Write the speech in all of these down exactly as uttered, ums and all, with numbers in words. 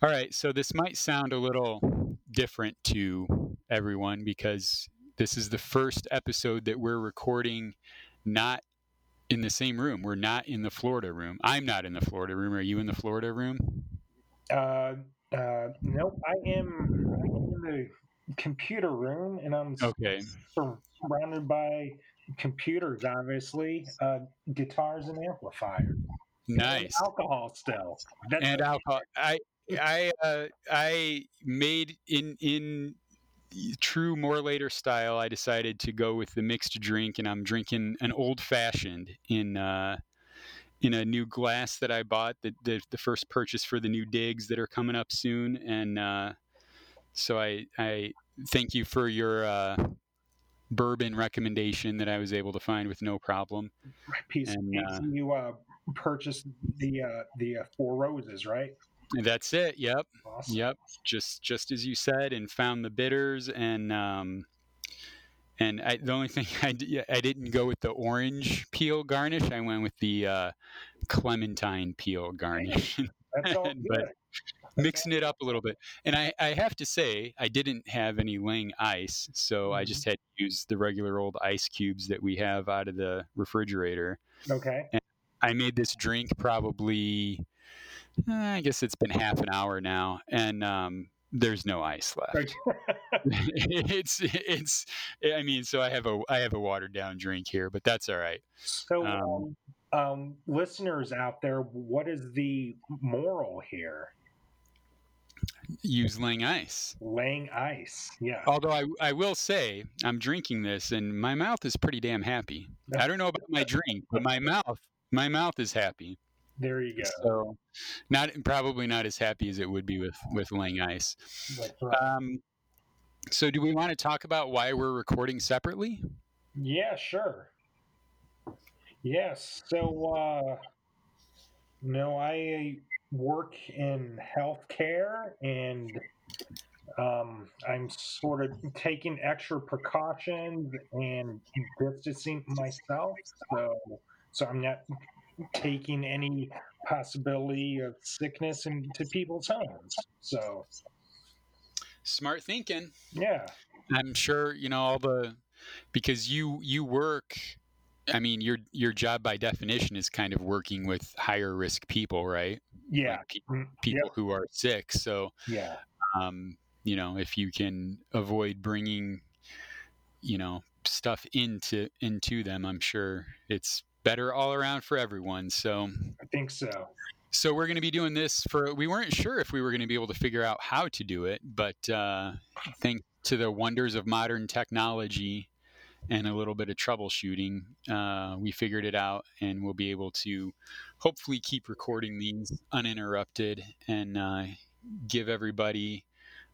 All right, so this might sound a little different to everyone because this is the first episode that we're recording not in the same room. We're not in the Florida room. I'm not in the Florida room. Are you in the Florida room? Uh, uh, nope. I am, I am in the computer room, and I'm okay. surrounded by computers, obviously, uh, guitars and amplifiers. Nice. And alcohol still. That's and alcohol. I I uh, I made in in true more later style. I decided to go with the mixed drink, and I'm drinking an old fashioned in uh, in a new glass that I bought. The, the the first purchase for the new digs that are coming up soon, and uh, so I I thank you for your uh, bourbon recommendation that I was able to find with no problem. Peace. And, uh, you uh, purchased the uh, the uh, Four Roses, right? That's it. Yep. Awesome. Yep. Just, just as you said, and found the bitters and, um, and I, the only thing I, d- I didn't go with the orange peel garnish. I went with the, uh, clementine peel garnish, That's all good. But mixing it up a little bit. And I, I have to say, I didn't have any Lang ice, so mm-hmm. I just had to use the regular old ice cubes that we have out of the refrigerator. Okay. And I made this drink probably, I guess it's been half an hour now, and um, there's no ice left. it's it's. I mean, so I have a I have a watered down drink here, but that's all right. So, um, um, listeners out there, what is the moral here? Use Lang ice. Lang ice. Yeah. Although I I will say I'm drinking this, and my mouth is pretty damn happy. I don't know about my drink, but my mouth my mouth is happy. There you go. So not probably not as happy as it would be with, with Lang ice. That's right. Um, so do we want to talk about why we're recording separately? Yeah, sure. Yes. So, uh, no, I work in healthcare, and um, I'm sort of taking extra precautions and distancing myself. So, so I'm not taking any possibility of sickness into people's homes. So smart thinking. Yeah. I'm sure, you know, all the, because you, you work, I mean, your, your job by definition is kind of working with higher risk people, right? Yeah. Like pe- people yep. who are sick. So, yeah. Um, you know, if you can avoid bringing, you know, stuff into, into them, I'm sure it's better all around for everyone. So I think so. So we're going to be doing this for, we weren't sure if we were going to be able to figure out how to do it, but uh, thanks to the wonders of modern technology and a little bit of troubleshooting, uh, we figured it out, and we'll be able to hopefully keep recording these uninterrupted and uh, give everybody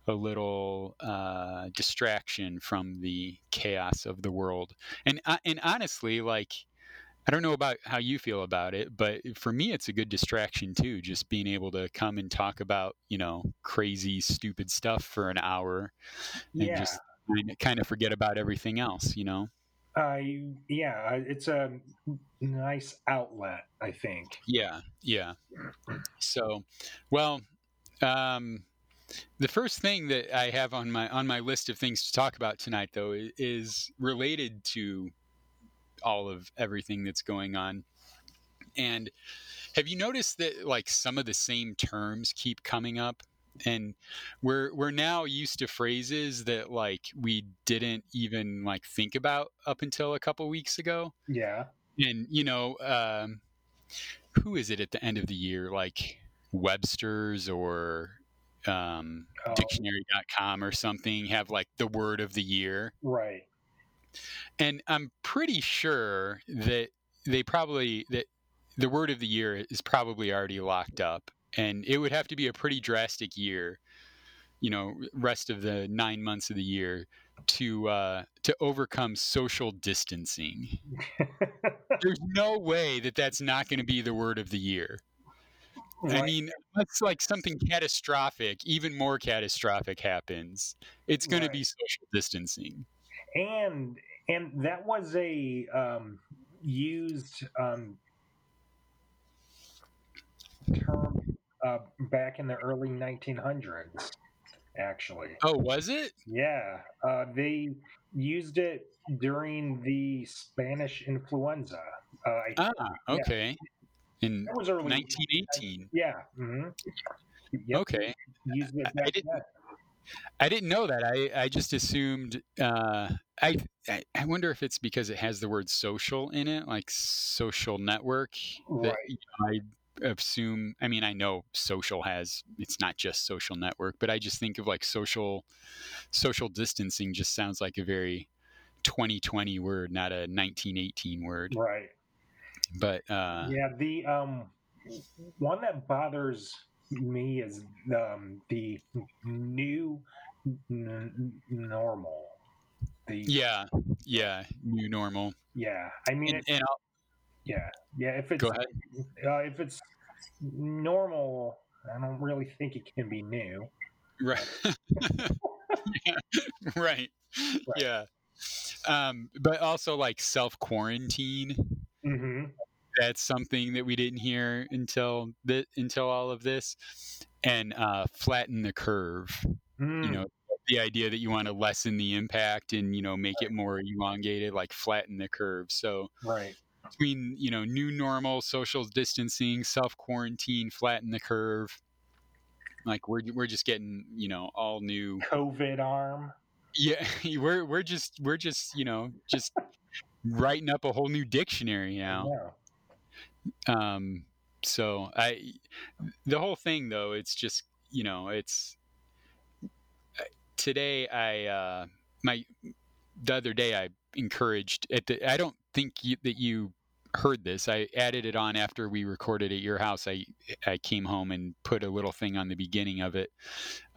a little uh, distraction from the chaos of the world. And uh, and honestly, like, I don't know about how you feel about it, but for me, it's a good distraction too. Just being able to come and talk about, you know, crazy, stupid stuff for an hour, and yeah. just kind of forget about everything else, you know? Uh, yeah, it's a nice outlet, I think. Yeah, yeah. So, well, um, the first thing that I have on my on my list of things to talk about tonight, though, is related to all of everything that's going on. And have you noticed that, like, some of the same terms keep coming up, and we're we're now used to phrases that, like, we didn't even, like, think about up until a couple weeks ago? Yeah. And, you know, um who is it at the end of the year, like Webster's or um oh. dictionary dot com or something, have like the word of the year, right? And I'm pretty sure that they probably, that the word of the year is probably already locked up, and it would have to be a pretty drastic year, you know, rest of the nine months of the year to, uh, to overcome social distancing. There's no way that that's not going to be the word of the year. Right. I mean, unless, like, something catastrophic, even more catastrophic happens, it's going right. to be social distancing. And and that was a um, used um, term uh, back in the early nineteen hundreds, actually. Oh, was it? Yeah. Uh, they used it during the Spanish influenza. Uh, I ah, think, okay. Yeah. In that was early nineteen eighteen. Yeah. Mm-hmm. Yep. Okay. Used it back I didn't, then. I didn't know that. I, I just assumed. Uh, I I wonder if it's because it has the word social in it, like social network. Right. That, you know, I assume. I mean, I know social has. It's not just social network, but I just think of like social. Social distancing just sounds like a very twenty twenty word, not a nineteen eighteen word. Right. But uh, yeah, the um, one that bothers me is um, the new n- normal. The, yeah, yeah, new normal. Yeah, I mean, and, it, and yeah, yeah. If it's go ahead. Uh, if it's normal, I don't really think it can be new. Right. Yeah. Right. Right. Yeah. Um, but also like self-quarantine. Mm-hmm. That's something that we didn't hear until the, until all of this, and uh, flatten the curve. Mm. You know, the idea that you want to lessen the impact and, you know, make it more elongated, like flatten the curve. So right. Between, you know, new normal, social distancing, self-quarantine, flatten the curve. Like we're we're just getting, you know, all new COVID arm. Yeah, we're we're just we're just you know just writing up a whole new dictionary now. Yeah. Um, so I, the whole thing though, it's just, you know, it's today I, uh, my, the other day I encouraged at the, I don't think you, that you heard this. I added it on after we recorded at your house. I, I came home and put a little thing on the beginning of it,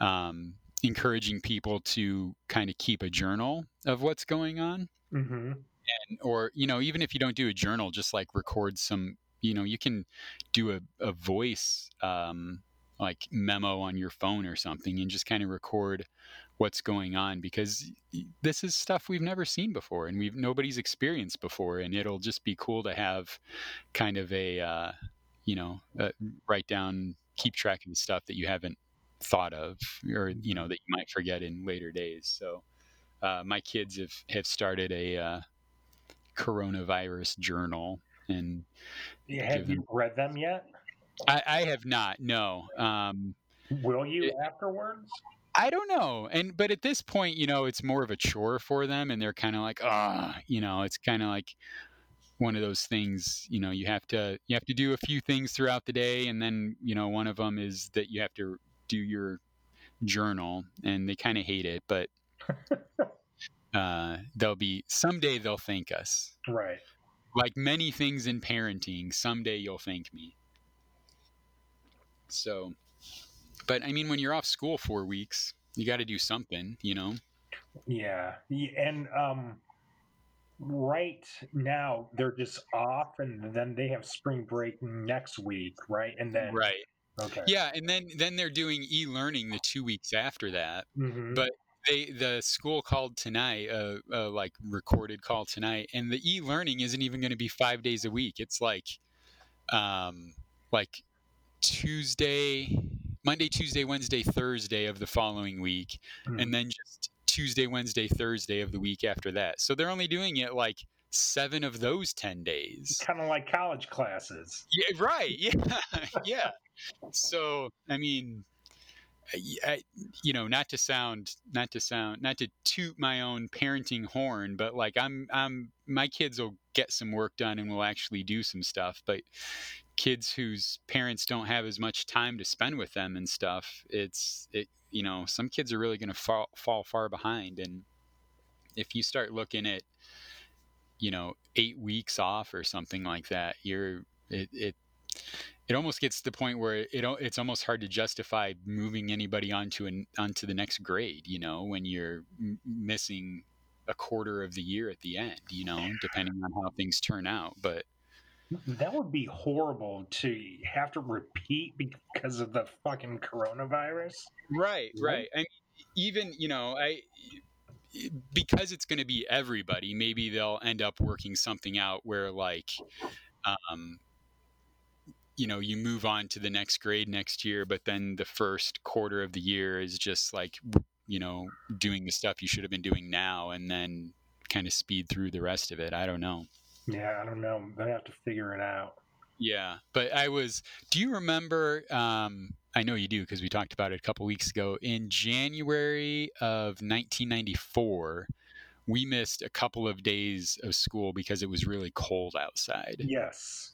um, encouraging people to kind of keep a journal of what's going on. Mm-hmm. And, or, you know, even if you don't do a journal, just like record some, you know, you can do a, a voice, um, like memo on your phone or something and just kind of record what's going on, because this is stuff we've never seen before and we've nobody's experienced before. And it'll just be cool to have kind of a, uh, you know, uh, write down, keep track of the stuff that you haven't thought of or, you know, that you might forget in later days. So, uh, my kids have, have started a, uh, coronavirus journal, and yeah, have you read them yet? I, I have not. No. Um, Will you it, afterwards? I don't know. And but at this point, you know, it's more of a chore for them, and they're kind of like, ah, oh, you know, it's kind of like one of those things. You know, you have to you have to do a few things throughout the day, and then you know, one of them is that you have to do your journal, and they kind of hate it, but. Uh, they'll be someday they'll thank us, right? Like many things in parenting, someday you'll thank me. So, but I mean, when you're off school four weeks, you got to do something, you know? Yeah, and um, right now they're just off, and then they have spring break next week, right? And then right, okay, yeah, and then then they're doing e-learning the two weeks after that, mm-hmm. but. They, the school called tonight, uh, uh, like recorded call tonight, and the e-learning isn't even going to be five days a week. It's like, um, like Tuesday, Monday, Tuesday, Wednesday, Thursday of the following week, mm-hmm. and then just Tuesday, Wednesday, Thursday of the week after that. So they're only doing it like seven of those ten days. Kind of like college classes. Yeah, right. Yeah, yeah. So I mean. I, you know, not to sound, not to sound, not to toot my own parenting horn, but like I'm, I'm, my kids will get some work done and will actually do some stuff. But kids whose parents don't have as much time to spend with them and stuff, it's, it, you know, some kids are really going to fall, fall far behind. And if you start looking at, you know, eight weeks off or something like that, you're, it, it, It almost gets to the point where it it's almost hard to justify moving anybody onto an onto the next grade, you know, when you're m- missing a quarter of the year at the end, you know, depending on how things turn out. But that would be horrible to have to repeat because of the fucking coronavirus. Right, right. I mean, even, you know, I because it's going to be everybody. Maybe they'll end up working something out where, like, um. you know, you move on to the next grade next year, but then the first quarter of the year is just like, you know, doing the stuff you should have been doing now and then kind of speed through the rest of it. I don't know. Yeah, I don't know. I'm going to have to figure it out. Yeah. But I was, do you remember, um, I know you do because we talked about it a couple weeks ago, in January of nineteen ninety-four, we missed a couple of days of school because it was really cold outside. Yes.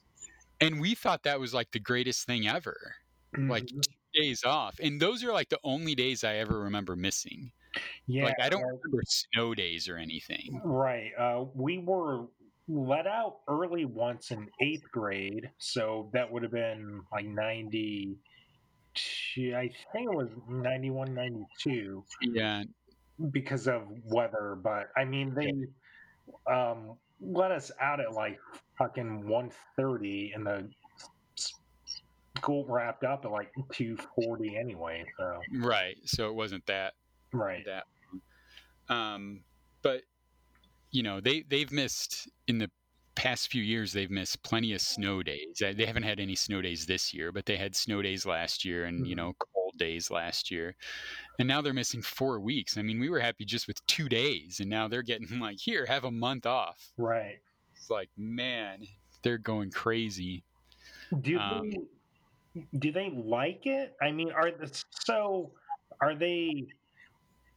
And we thought that was like the greatest thing ever, mm-hmm. like two days off. And those are like the only days I ever remember missing. Yeah. Like I don't uh, remember snow days or anything. Right. Uh, we were let out early once in eighth grade. So that would have been like ninety-two, I think it was ninety-one, ninety-two. Yeah. Because of weather. But I mean, they yeah. um, let us out at like fucking one thirty and the school wrapped up at like two forty anyway. So. Right. So it wasn't that. Right. That. Um, but, you know, they, they've missed in the past few years, they've missed plenty of snow days. They haven't had any snow days this year, but they had snow days last year and, you know, cold days last year. And now they're missing four weeks. I mean, we were happy just with two days and now they're getting like, here, have a month off. Right. It's like, man, they're going crazy. Do um, they, do they like it? I mean, are the, so are they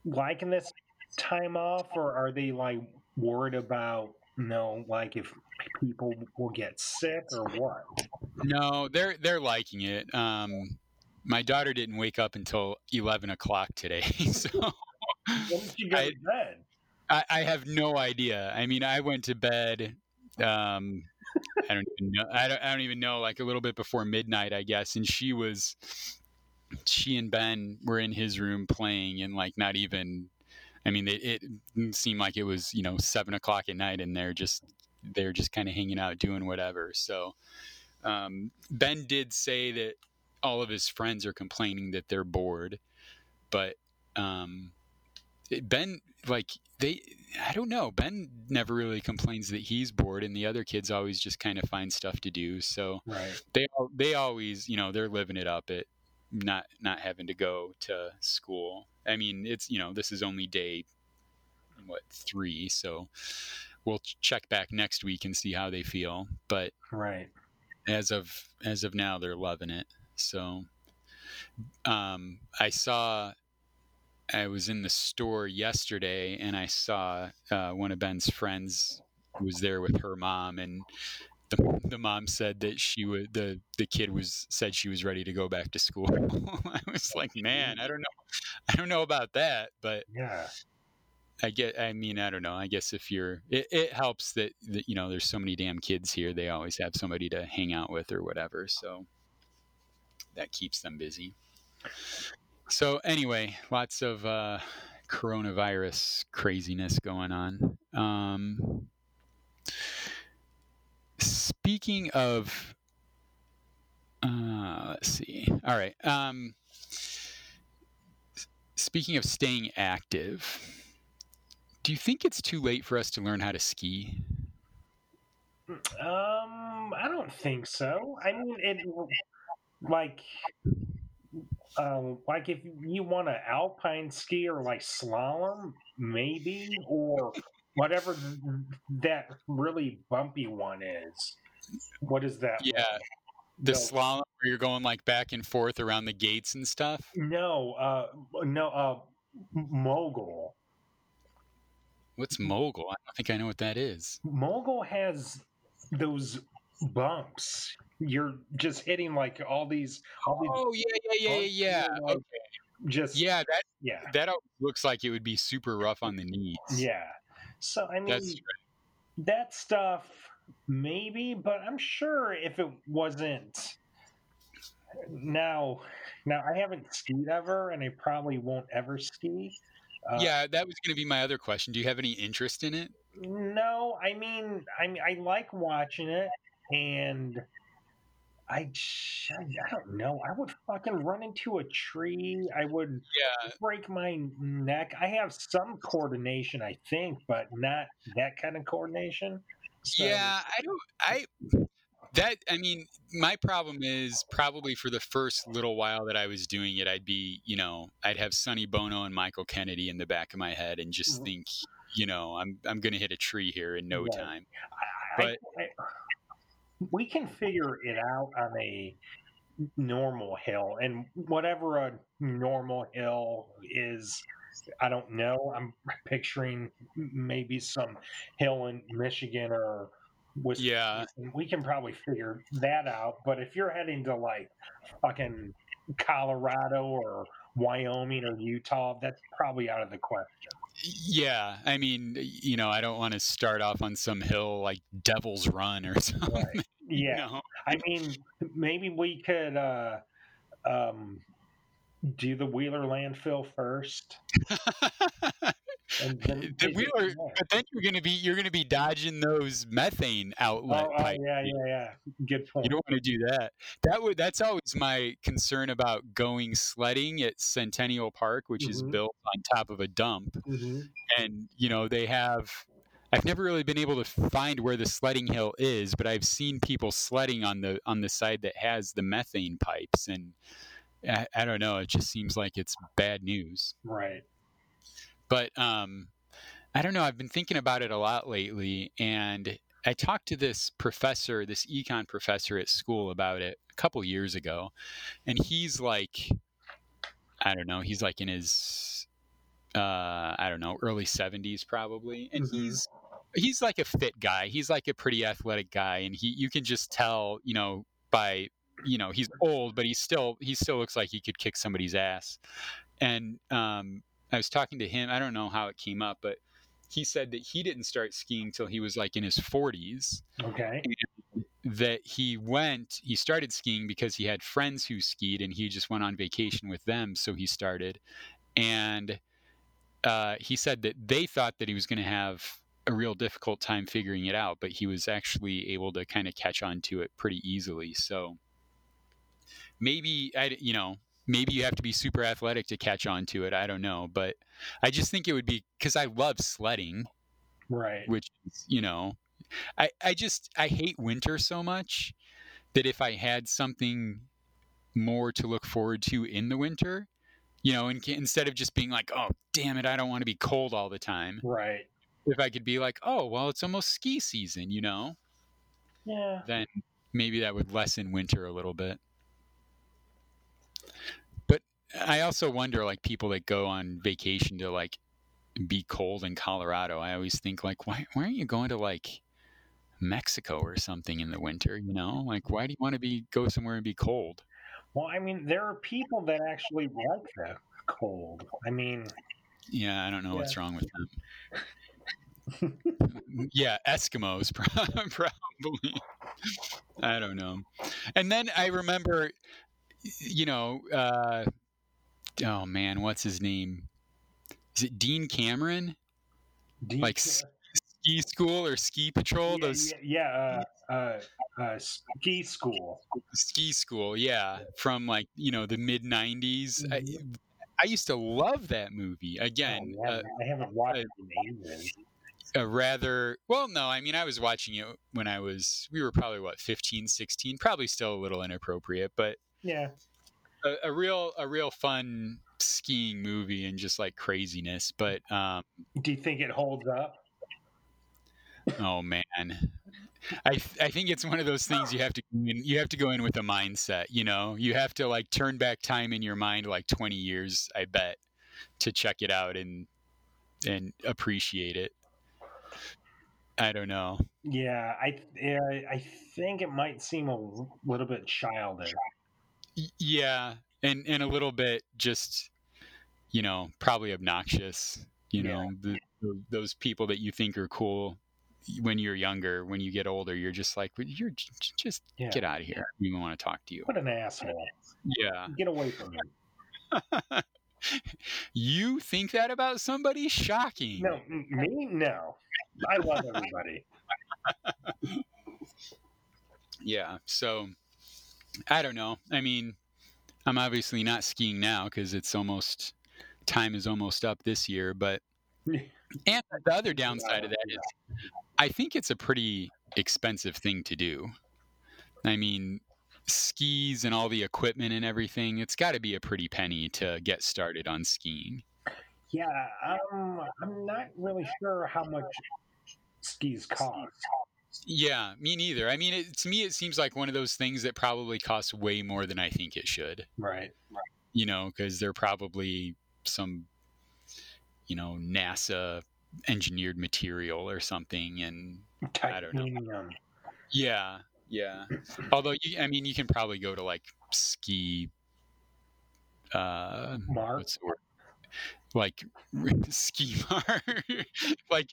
liking this time off, or are they like worried about, you know, like if people will get sick or what? No, they're they're liking it. Um, my daughter didn't wake up until eleven o'clock today, so when did you go I, to bed? I, I have no idea. I mean, I went to bed. Um, I don't even know. I don't, I don't even know. Like a little bit before midnight, I guess. And she was. She and Ben were in his room playing and like not even, I mean, it, it seemed like it was, you know, seven o'clock at night and they're just, they're just kind of hanging out doing whatever. So um, Ben did say that all of his friends are complaining that they're bored, but um, it, Ben, like they, I don't know, Ben never really complains that he's bored and the other kids always just kind of find stuff to do. So right. they, they always, you know, they're living it up at, not not having to go to school. I mean, it's, you know, this is only day what three, so we'll check back next week and see how they feel, but right as of as of now they're loving it. So um I saw I was in the store yesterday and I saw uh one of Ben's friends was there with her mom, and The, the mom said that she would, the, the kid was said she was ready to go back to school. I was like, man, I don't know. I don't know about that, but yeah, I get, I mean, I don't know. I guess if you're, it, it helps that, that, you know, there's so many damn kids here. They always have somebody to hang out with or whatever. So that keeps them busy. So anyway, lots of, uh, coronavirus craziness going on. Um, Speaking of, uh, let's see. All right. Um, speaking of staying active, do you think it's too late for us to learn how to ski? Um, I don't think so. I mean, it like, um, like if you want to alpine ski or like slalom, maybe, or. Whatever that really bumpy one is, what is that? Yeah, one? The no. Slalom where you're going like back and forth around the gates and stuff. No, uh, no, uh, mogul. What's mogul? I don't think I know what that is. Mogul has those bumps. You're just hitting like all these. All these oh yeah, yeah, yeah, yeah. yeah. Like, okay. Just yeah, that yeah, that looks like it would be super rough on the knees. Yeah. So, I mean, that's right. That stuff, maybe, but I'm sure if it wasn't now, now I haven't skied ever and I probably won't ever ski. Uh, yeah, that was going to be my other question. Do you have any interest in it? No, I mean, I mean, I like watching it and I, I don't know. I would fucking run into a tree. I would yeah. break my neck. I have some coordination, I think, but not that kind of coordination. So. Yeah, I don't. I That, I mean, my problem is probably for the first little while that I was doing it, I'd be, you know, I'd have Sonny Bono and Michael Kennedy in the back of my head and just mm-hmm. think, you know, I'm I'm going to hit a tree here in no yeah. time. But I, I, we can figure it out on a normal hill, and whatever a normal hill is, I don't know. I'm picturing maybe some hill in Michigan or Wisconsin. Yeah. We can probably figure that out. But if you're heading to like fucking Colorado or Wyoming or Utah, that's probably out of the question. Yeah. I mean, you know, I don't want to start off on some hill like Devil's Run or something. Right. Yeah. No. I mean, maybe we could uh, um, do the Wheeler landfill first. And then the Wheeler, but then you're gonna be you're gonna be dodging those methane outlet oh, pipes. Oh yeah, yeah, yeah. Good point. You don't want to do that. That would that's always my concern about going sledding at Centennial Park, which mm-hmm. is built on top of a dump. Mm-hmm. And you know, they have I've never really been able to find where the sledding hill is, but I've seen people sledding on the on the side that has the methane pipes, and I, I don't know, it just seems like it's bad news. Right. But um, I don't know. I've been thinking about it a lot lately, and I talked to this professor, this econ professor at school about it a couple years ago, and he's like, I don't know, he's like in his, uh, I don't know, early seventies probably, and mm-hmm. he's he's like a fit guy. He's like a pretty athletic guy, and he you can just tell, you know, by you know he's old, but he's still he still looks like he could kick somebody's ass, and um. I was talking to him. I don't know how it came up, but he said that he didn't start skiing till he was like in his forties. Okay. And that he went, he started skiing because he had friends who skied, and he just went on vacation with them. So he started, and uh, he said that they thought that he was going to have a real difficult time figuring it out, but he was actually able to kind of catch on to it pretty easily. So maybe I, you know, Maybe you have to be super athletic to catch on to it. I don't know. But I just think it would be because I love sledding. Right. Which, you know, I, I just I hate winter so much that if I had something more to look forward to in the winter, you know, and instead of just being like, oh, damn it, I don't want to be cold all the time. Right. If I could be like, oh, well, it's almost ski season, you know. Yeah. Then maybe that would lessen winter a little bit. But I also wonder, like, people that go on vacation to like be cold in Colorado, I always think like, why, why aren't you going to like Mexico or something in the winter? You know, like, why do you want to be, go somewhere and be cold? Well, I mean, there are people that actually like the cold. I mean, yeah, I don't know yeah. what's wrong with them. Yeah. Eskimos probably. I don't know. And then I remember, you know, uh, oh man, what's his name? Is it Dean Cameron? Dean like Cameron. Ski School or Ski Patrol? Yeah, those yeah, yeah uh, uh, uh, Ski School. Ski School, yeah, from like, you know, the mid nineties. Mm-hmm. I, I used to love that movie. Again, oh, yeah, uh, I haven't watched it in ages. A rather well no I mean I was watching it when I was we were probably what fifteen, sixteen, probably still a little inappropriate, but yeah, a, a real a real fun skiing movie and just like craziness. But um do you think it holds up? Oh man, I I think it's one of those things you have to you have to go in with a mindset, you know. You have to like turn back time in your mind like twenty years, I bet, to check it out and and appreciate it. I don't know. Yeah, I I think it might seem a little bit childish. Yeah, and, and a little bit just, you know, probably obnoxious. You yeah. know, the, the, those people that you think are cool when you're younger, when you get older, you're just like, you're just yeah. get out of here. We don't want to talk to you. What an asshole! Yeah, get away from me. You think that about somebody? Shocking. No, me? No. I love everybody. Yeah, so I don't know. I mean, I'm obviously not skiing now because it's almost, time is almost up this year. But and the other downside of that is I think it's a pretty expensive thing to do. I mean, skis and all the equipment and everything, it's got to be a pretty penny to get started on skiing. Yeah, um, I'm not really sure how much skis cost. Yeah, me neither. I mean, it, to me, it seems like one of those things that probably costs way more than I think it should. Right. Right. You know, because they're probably some, you know, NASA engineered material or something. And titanium. I don't know. Yeah. Yeah. Although, you, I mean, you can probably go to like ski. Uh, Mark? What's the word? Like ski bar. Like.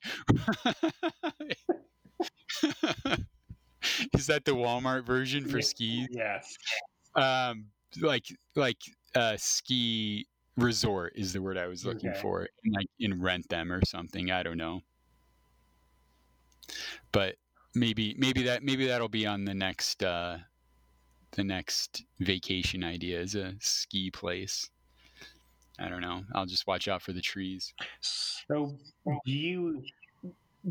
Is that the Walmart version for skis? Yes. Um, like like uh, ski resort is the word I was looking okay. for. And like and rent them or something. I don't know. But maybe maybe that maybe that'll be on the next uh, the next vacation idea is a ski place. I don't know. I'll just watch out for the trees. So do you?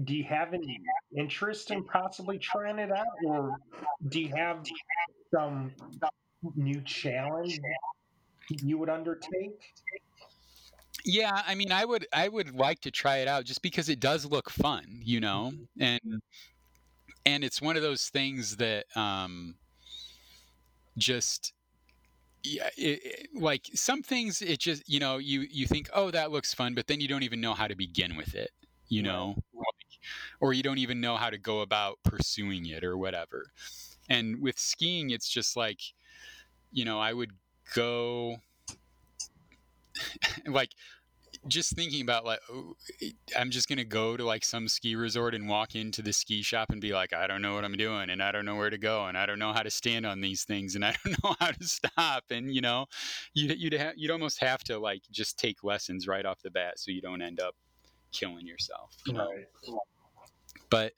Do you have any interest in possibly trying it out, or do you have some new challenge you would undertake? Yeah, I mean, I would, I would like to try it out just because it does look fun, you know, and and it's one of those things that um, just. Yeah, it, it, like some things, it just you know you you think, oh, that looks fun, but then you don't even know how to begin with it. You know, or you don't even know how to go about pursuing it or whatever. And with skiing, it's just like, you know, I would go like just thinking about like, I'm just going to go to like some ski resort and walk into the ski shop and be like, I don't know what I'm doing and I don't know where to go. And I don't know how to stand on these things and I don't know how to stop. And, you know, you'd, you'd, ha- you'd almost have to like just take lessons right off the bat so you don't end up killing yourself, you know? Right. But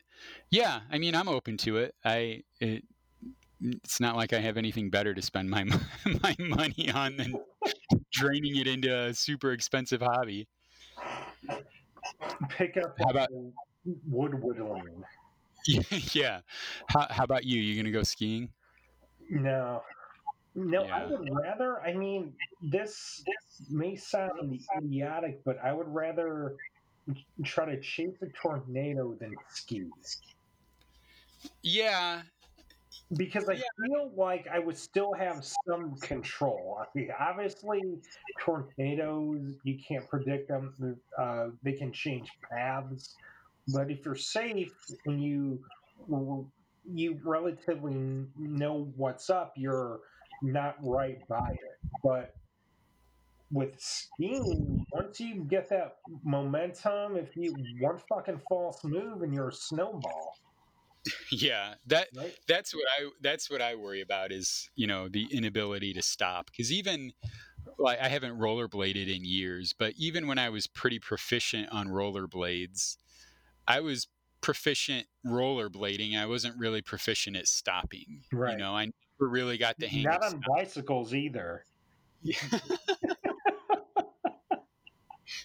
yeah, I mean, I'm open to it. I it, it's not like I have anything better to spend my my money on than draining it into a super expensive hobby. Pick up how about wood whittling? Yeah. How, how about you? You gonna go skiing? No. No, yeah. I would rather. I mean, this this may sound idiotic, but I would rather try to chase a tornado than skis. Yeah. Because I yeah. feel like I would still have some control. I mean, obviously, tornadoes, you can't predict them. Uh, they can change paths. But if you're safe and you, you relatively know what's up, you're not right by it. But with skiing, once you get that momentum, if you one fucking false move and you're a snowball. Yeah, that right? that's what I that's what I worry about is, you know, the inability to stop. Because even like I haven't rollerbladed in years, but even when I was pretty proficient on rollerblades, I was proficient rollerblading. I wasn't really proficient at stopping. Right. You know, I never really got the hang. Not on stopping. Bicycles either. Yeah.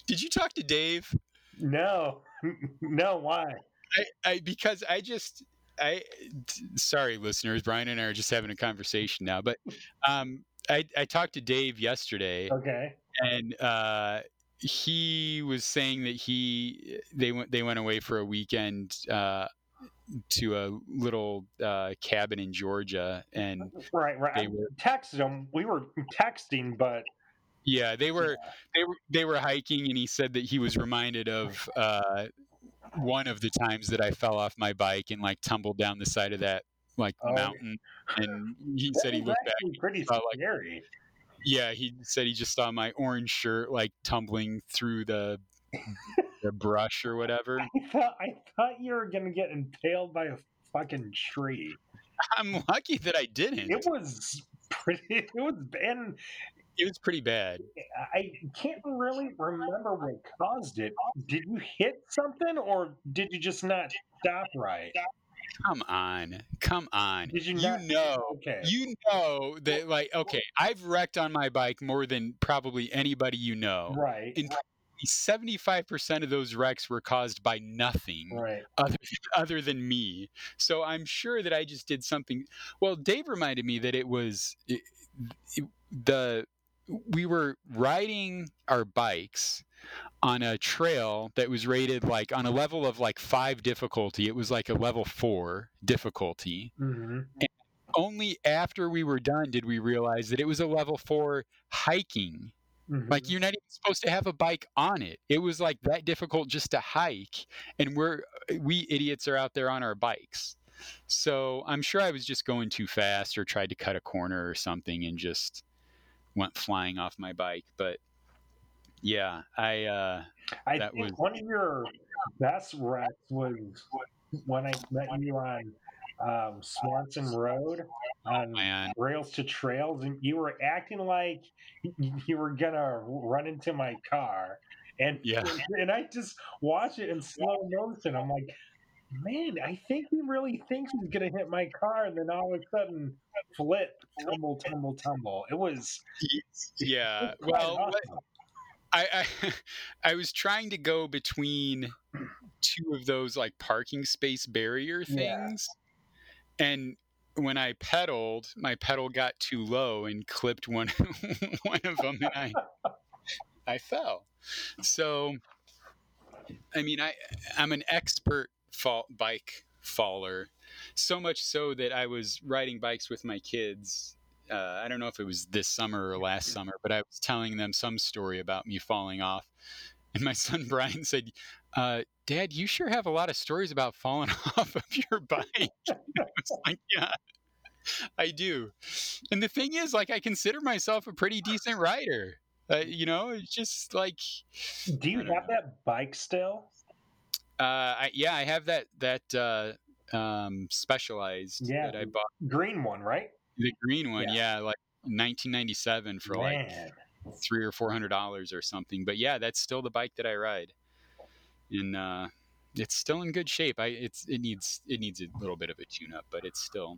Did you talk to Dave? No, no. Why? I, I because I just I sorry, listeners. Brian and I are just having a conversation now, but um, I I talked to Dave yesterday. Okay, and uh, he was saying that he they went they went away for a weekend uh, to a little uh, cabin in Georgia, and right, right. They were texting him. We were texting, but. Yeah, they were yeah. they were they were hiking, and he said that he was reminded of uh, one of the times that I fell off my bike and like tumbled down the side of that like oh. mountain. And he that said he looked back, and pretty saw, scary. Like, yeah, he said he just saw my orange shirt like tumbling through the the brush or whatever. I thought, I thought you were gonna get impaled by a fucking tree. I'm lucky that I didn't. It was pretty. It was bad. It was pretty bad. I can't really remember what caused it. Did you hit something, or did you just not stop right? Come on, come on. Did you not? You know, okay. You know that, like, okay, I've wrecked on my bike more than probably anybody you know, right? Including seventy-five percent of those wrecks were caused by nothing right. other, other than me. So I'm sure that I just did something. Well, Dave reminded me that it was it, it, the we were riding our bikes on a trail that was rated like on a level of like five difficulty. It was like a level four difficulty. Mm-hmm. And only after we were done did we realize that it was a level four hiking. Mm-hmm. Like, you're not even supposed to have a bike on it. It was like that difficult just to hike. And we're, we idiots are out there on our bikes. So I'm sure I was just going too fast or tried to cut a corner or something and just went flying off my bike. But yeah, I, uh, I that think was... one of your best wrecks was when I met you on um, Swanson Road on oh, Rails to Trails, and you were acting like you were gonna run into my car, and yeah. and I just watch it in slow motion. I'm like, man, I think he really thinks he's gonna hit my car, and then all of a sudden, flip, tumble, tumble, tumble. It was yeah. It was well. Awesome. I, I I was trying to go between two of those like parking space barrier things. Yeah. And when I pedaled, my pedal got too low and clipped one one of them, and I I fell. So I mean, I I'm an expert fall, bike faller, so much so that I was riding bikes with my kids. Uh, I don't know if it was this summer or last summer, but I was telling them some story about me falling off. And my son, Brian, said, uh, Dad, you sure have a lot of stories about falling off of your bike. I was like, yeah, I do. And the thing is, like, I consider myself a pretty decent rider. Uh, you know, it's just like... Do you have know. that bike still? Uh, I, yeah, I have that that uh, um, Specialized yeah, that I bought. Green one, right? The green one, yeah, yeah like nineteen ninety-seven for Man. like three or four hundred dollars or something. But yeah, that's still the bike that I ride, and uh, it's still in good shape. I it's it needs it needs a little bit of a tune-up, but it's still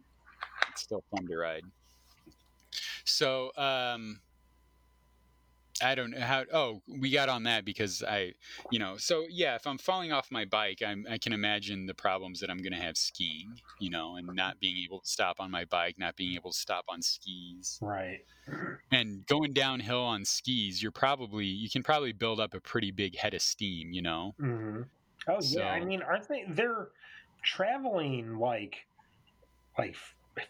it's still fun to ride. So um, I don't know how. Oh, we got on that because I, you know, so yeah, if I'm falling off my bike, I'm, I can imagine the problems that I'm going to have skiing, you know, and not being able to stop on my bike, not being able to stop on skis. Right. And going downhill on skis, you're probably, you can probably build up a pretty big head of steam, you know? Mm-hmm. Oh, so, yeah. I mean, aren't they, they're traveling like, like,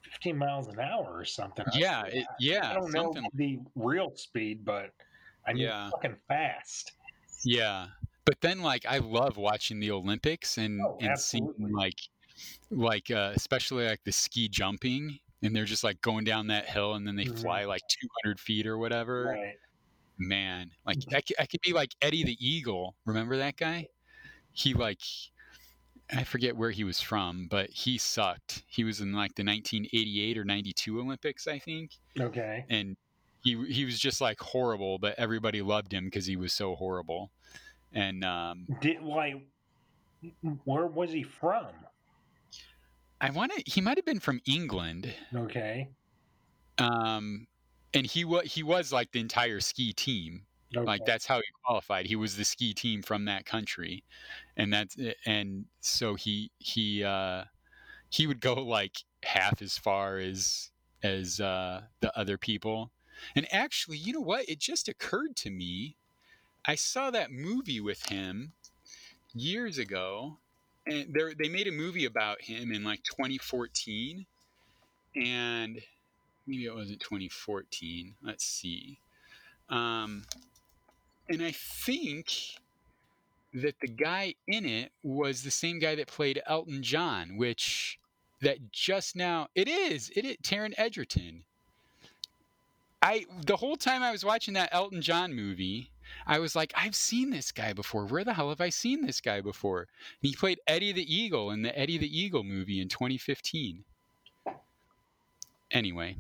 fifteen miles an hour or something. Yeah. It, yeah. I don't know the real speed, but. I mean, yeah. fucking fast. Yeah. But then, like, I love watching the Olympics and, oh, and seeing, like, like uh, especially, like, the ski jumping. And they're just, like, going down that hill and then they mm-hmm. fly, like, two hundred feet or whatever. Right. Man. Like, I, I could be, like, Eddie the Eagle. Remember that guy? He, like... I forget where he was from, but he sucked. He was in, like, the nineteen eighty-eight or ninety-two Olympics, I think. Okay. And... He he was just like horrible, but everybody loved him because he was so horrible. And um, did like, where was he from? I want to. He might have been from England. Okay. Um, and he was he was like the entire ski team. Okay. Like that's how he qualified. He was the ski team from that country, and that's and so he he uh, he would go like half as far as as uh, the other people. And actually, you know what? It just occurred to me. I saw that movie with him years ago. And they made a movie about him in like twenty fourteen. And maybe it wasn't twenty fourteen. Let's see. Um, and I think that the guy in it was the same guy that played Elton John, which that just now it is. It is Taron Egerton. I the whole time I was watching that Elton John movie, I was like, I've seen this guy before. Where the hell have I seen this guy before? And he played Eddie the Eagle in the Eddie the Eagle movie in twenty fifteen. Anyway,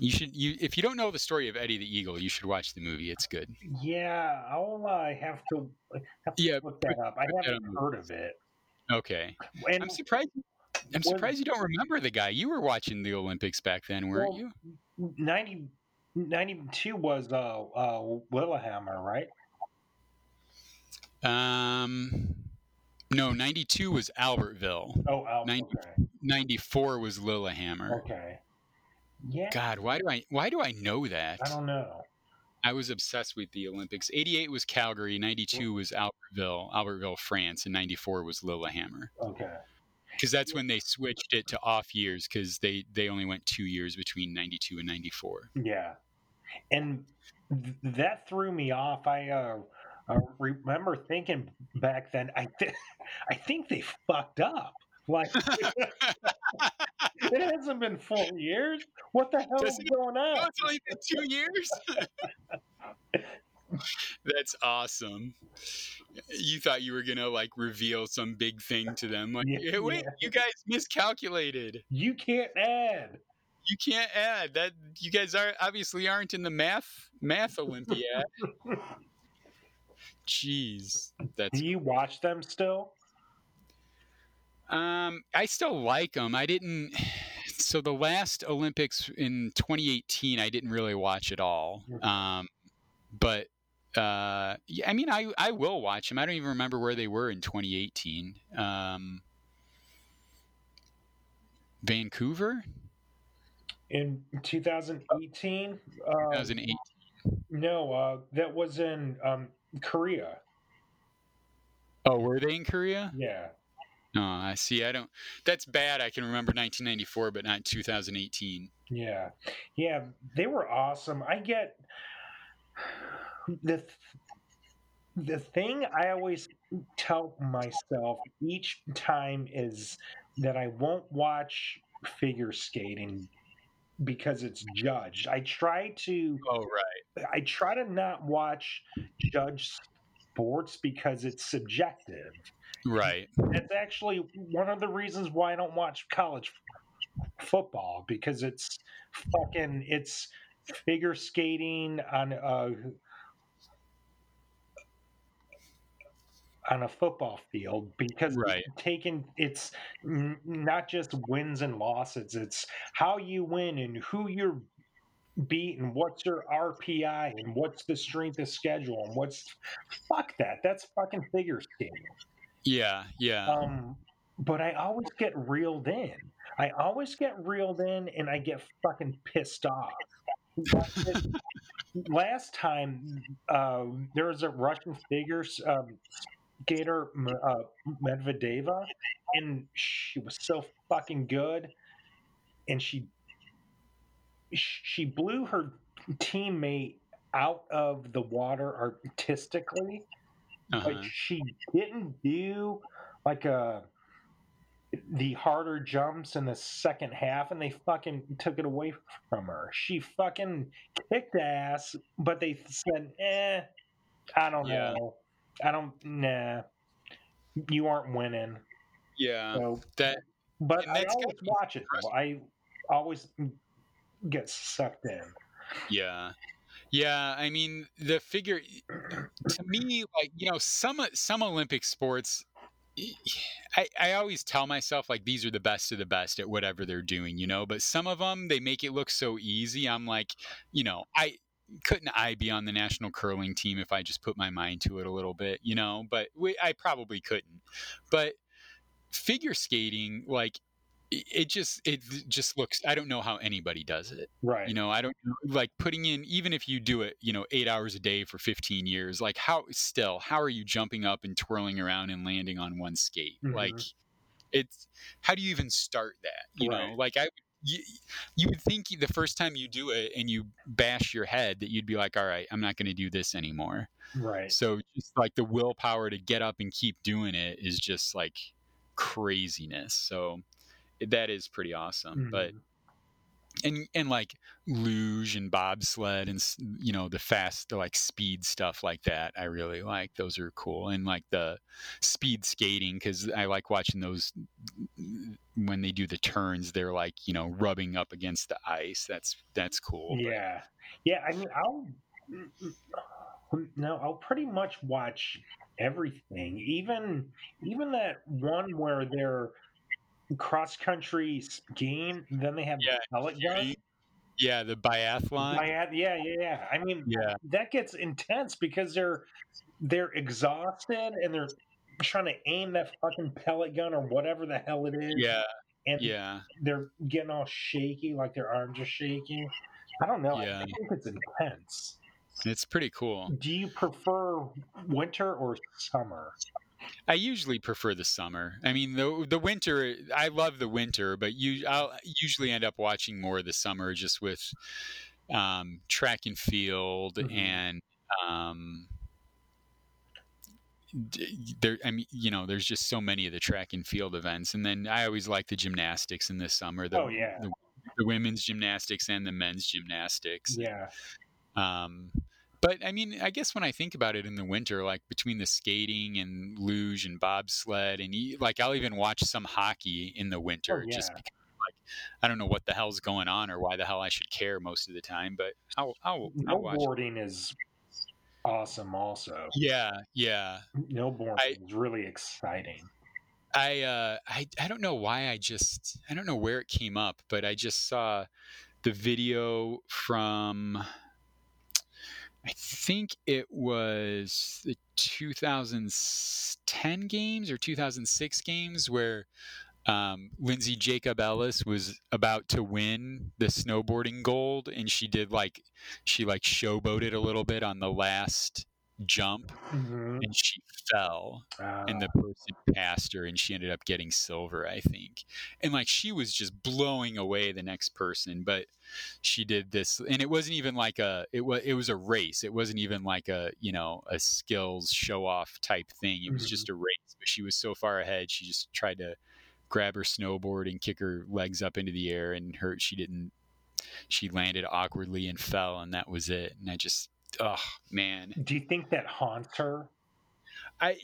you should you if you don't know the story of Eddie the Eagle, you should watch the movie. It's good. Yeah, I'll uh, have to, have to yeah, look that up. I haven't um, heard of it. Okay, and I'm surprised. I'm surprised you don't remember the guy. You were watching the Olympics back then, weren't well, you? ninety, ninety-two was uh, uh, Lillehammer, right? Um, no, ninety-two was Albertville. Oh, Albertville. ninety, okay. ninety-four was Lillehammer. Okay. Yeah. God, why do I why do I know that? I don't know. I was obsessed with the Olympics. eighty-eight was Calgary, ninety-two was Albertville, Albertville, France, and ninety-four was Lillehammer. Okay. Because that's when they switched it to off years, because they, they only went two years between ninety-two and ninety-four. Yeah. And th- that threw me off. I uh, I remember thinking back then, I, th- I think they fucked up. Like, it hasn't been four years. What the hell Does is it, going on? Oh, it's only been two years. That's awesome. You thought you were gonna like reveal some big thing to them, like, yeah, hey, wait, yeah. you guys miscalculated. You can't add. You can't add that. You guys are obviously aren't in the math math Olympiad. Jeez, that's. Do you cool. watch them still? Um, I still like them. I didn't. So the last Olympics in twenty eighteen, I didn't really watch at all. Um, but uh, yeah, I mean, I I will watch them. I don't even remember where they were in twenty eighteen. Um, Vancouver in twenty eighteen. twenty eighteen. Um, no, uh, that was in um, Korea. Oh, were they in Korea? Yeah. Oh, I see. I don't. That's bad. I can remember nineteen ninety-four, but not two thousand eighteen. Yeah, yeah, they were awesome. I get the the thing I always tell myself each time is that I won't watch figure skating because it's judged. I try to. Oh, right. I try to not watch judged sports because it's subjective. Right. That's actually one of the reasons why I don't watch college f- football because it's fucking it's figure skating on a on a football field because right. it's taken it's n- not just wins and losses, it's how you win and who you're beat and what's your R P I and what's the strength of schedule and what's fuck that. That's fucking figure skating. Yeah, yeah. Um, but I always get reeled in. I always get reeled in, and I get fucking pissed off. Last time, uh, there was a Russian figure um, skater, uh, Medvedeva, and she was so fucking good, and she she blew her teammate out of the water artistically. Uh-huh. Like she didn't do like a the harder jumps in the second half, and they fucking took it away from her. She fucking kicked ass, but they said, "Eh, I don't yeah. know, I don't nah, you aren't winning." Yeah, so, that. But I always watch it. Though. I always get sucked in. Yeah. Yeah, I mean, the figure, to me, like, you know, some some Olympic sports, I, I always tell myself, like, these are the best of the best at whatever they're doing, you know, but some of them, they make it look so easy. I'm like, you know, I couldn't I be on the national curling team if I just put my mind to it a little bit, you know, but we, I probably couldn't. But figure skating, like, It just it just looks. I don't know how anybody does it. Right. You know, I don't like putting in. Even if you do it, you know, eight hours a day for fifteen years, like how still how are you jumping up and twirling around and landing on one skate? Mm-hmm. Like, it's how do you even start that? You right. know, like I you, you would think the first time you do it and you bash your head that you'd be like, all right, I'm not going to do this anymore. Right. So just like the willpower to get up and keep doing it is just like craziness. So. That is pretty awesome, mm-hmm. but and and like luge and bobsled and you know the fast the like speed stuff like that I really like. Those are cool, and like the speed skating because I like watching those when they do the turns. They're like you know rubbing up against the ice. That's that's cool. Yeah, but. yeah. I mean, I'll no, I'll pretty much watch everything, even even that one where they're. Cross country skiing, then they have yeah, the pellet gun. Yeah, the biathlon. Biath- yeah, yeah, yeah. I mean, yeah. that gets intense because they're they're exhausted and they're trying to aim that fucking pellet gun or whatever the hell it is. Yeah, and yeah. they're getting all shaky, like their arms are shaking. I don't know. Yeah. I think it's intense. It's pretty cool. Do you prefer winter or summer? I usually prefer the summer. I mean, the the winter, I love the winter, but you, I'll usually end up watching more of the summer just with um, track and field mm-hmm. and um, there. I mean, you know, there's just so many of the track and field events, and then I always like the gymnastics in the summer. The, oh yeah, the, the women's gymnastics and the men's gymnastics. Yeah. Um, but I mean, I guess when I think about it in the winter, like between the skating and luge and bobsled and like, I'll even watch some hockey in the winter oh, yeah. just because like, I don't know what the hell's going on or why the hell I should care most of the time, but I'll, I'll, I'll watch. Snowboarding is awesome also. Yeah. Yeah. Snowboarding I, is really exciting. I, uh, I, I don't know why I just, I don't know where it came up, but I just saw the video from... I think it was the two thousand ten games or two thousand six games where um, Lindsey Jacobellis was about to win the snowboarding gold, and she did like she like showboated a little bit on the last jump, mm-hmm. and she fell, ah. and the person passed her, and she ended up getting silver, I think. And like she was just blowing away the next person, but. She did this, and it wasn't even like a it was it was a race. It wasn't even like a you know a skills show off type thing. It was mm-hmm. just a race, but she was so far ahead. She just tried to grab her snowboard and kick her legs up into the air, and her she didn't. She landed awkwardly and fell, and that was it. And I just, oh man. Do you think that haunts her? I.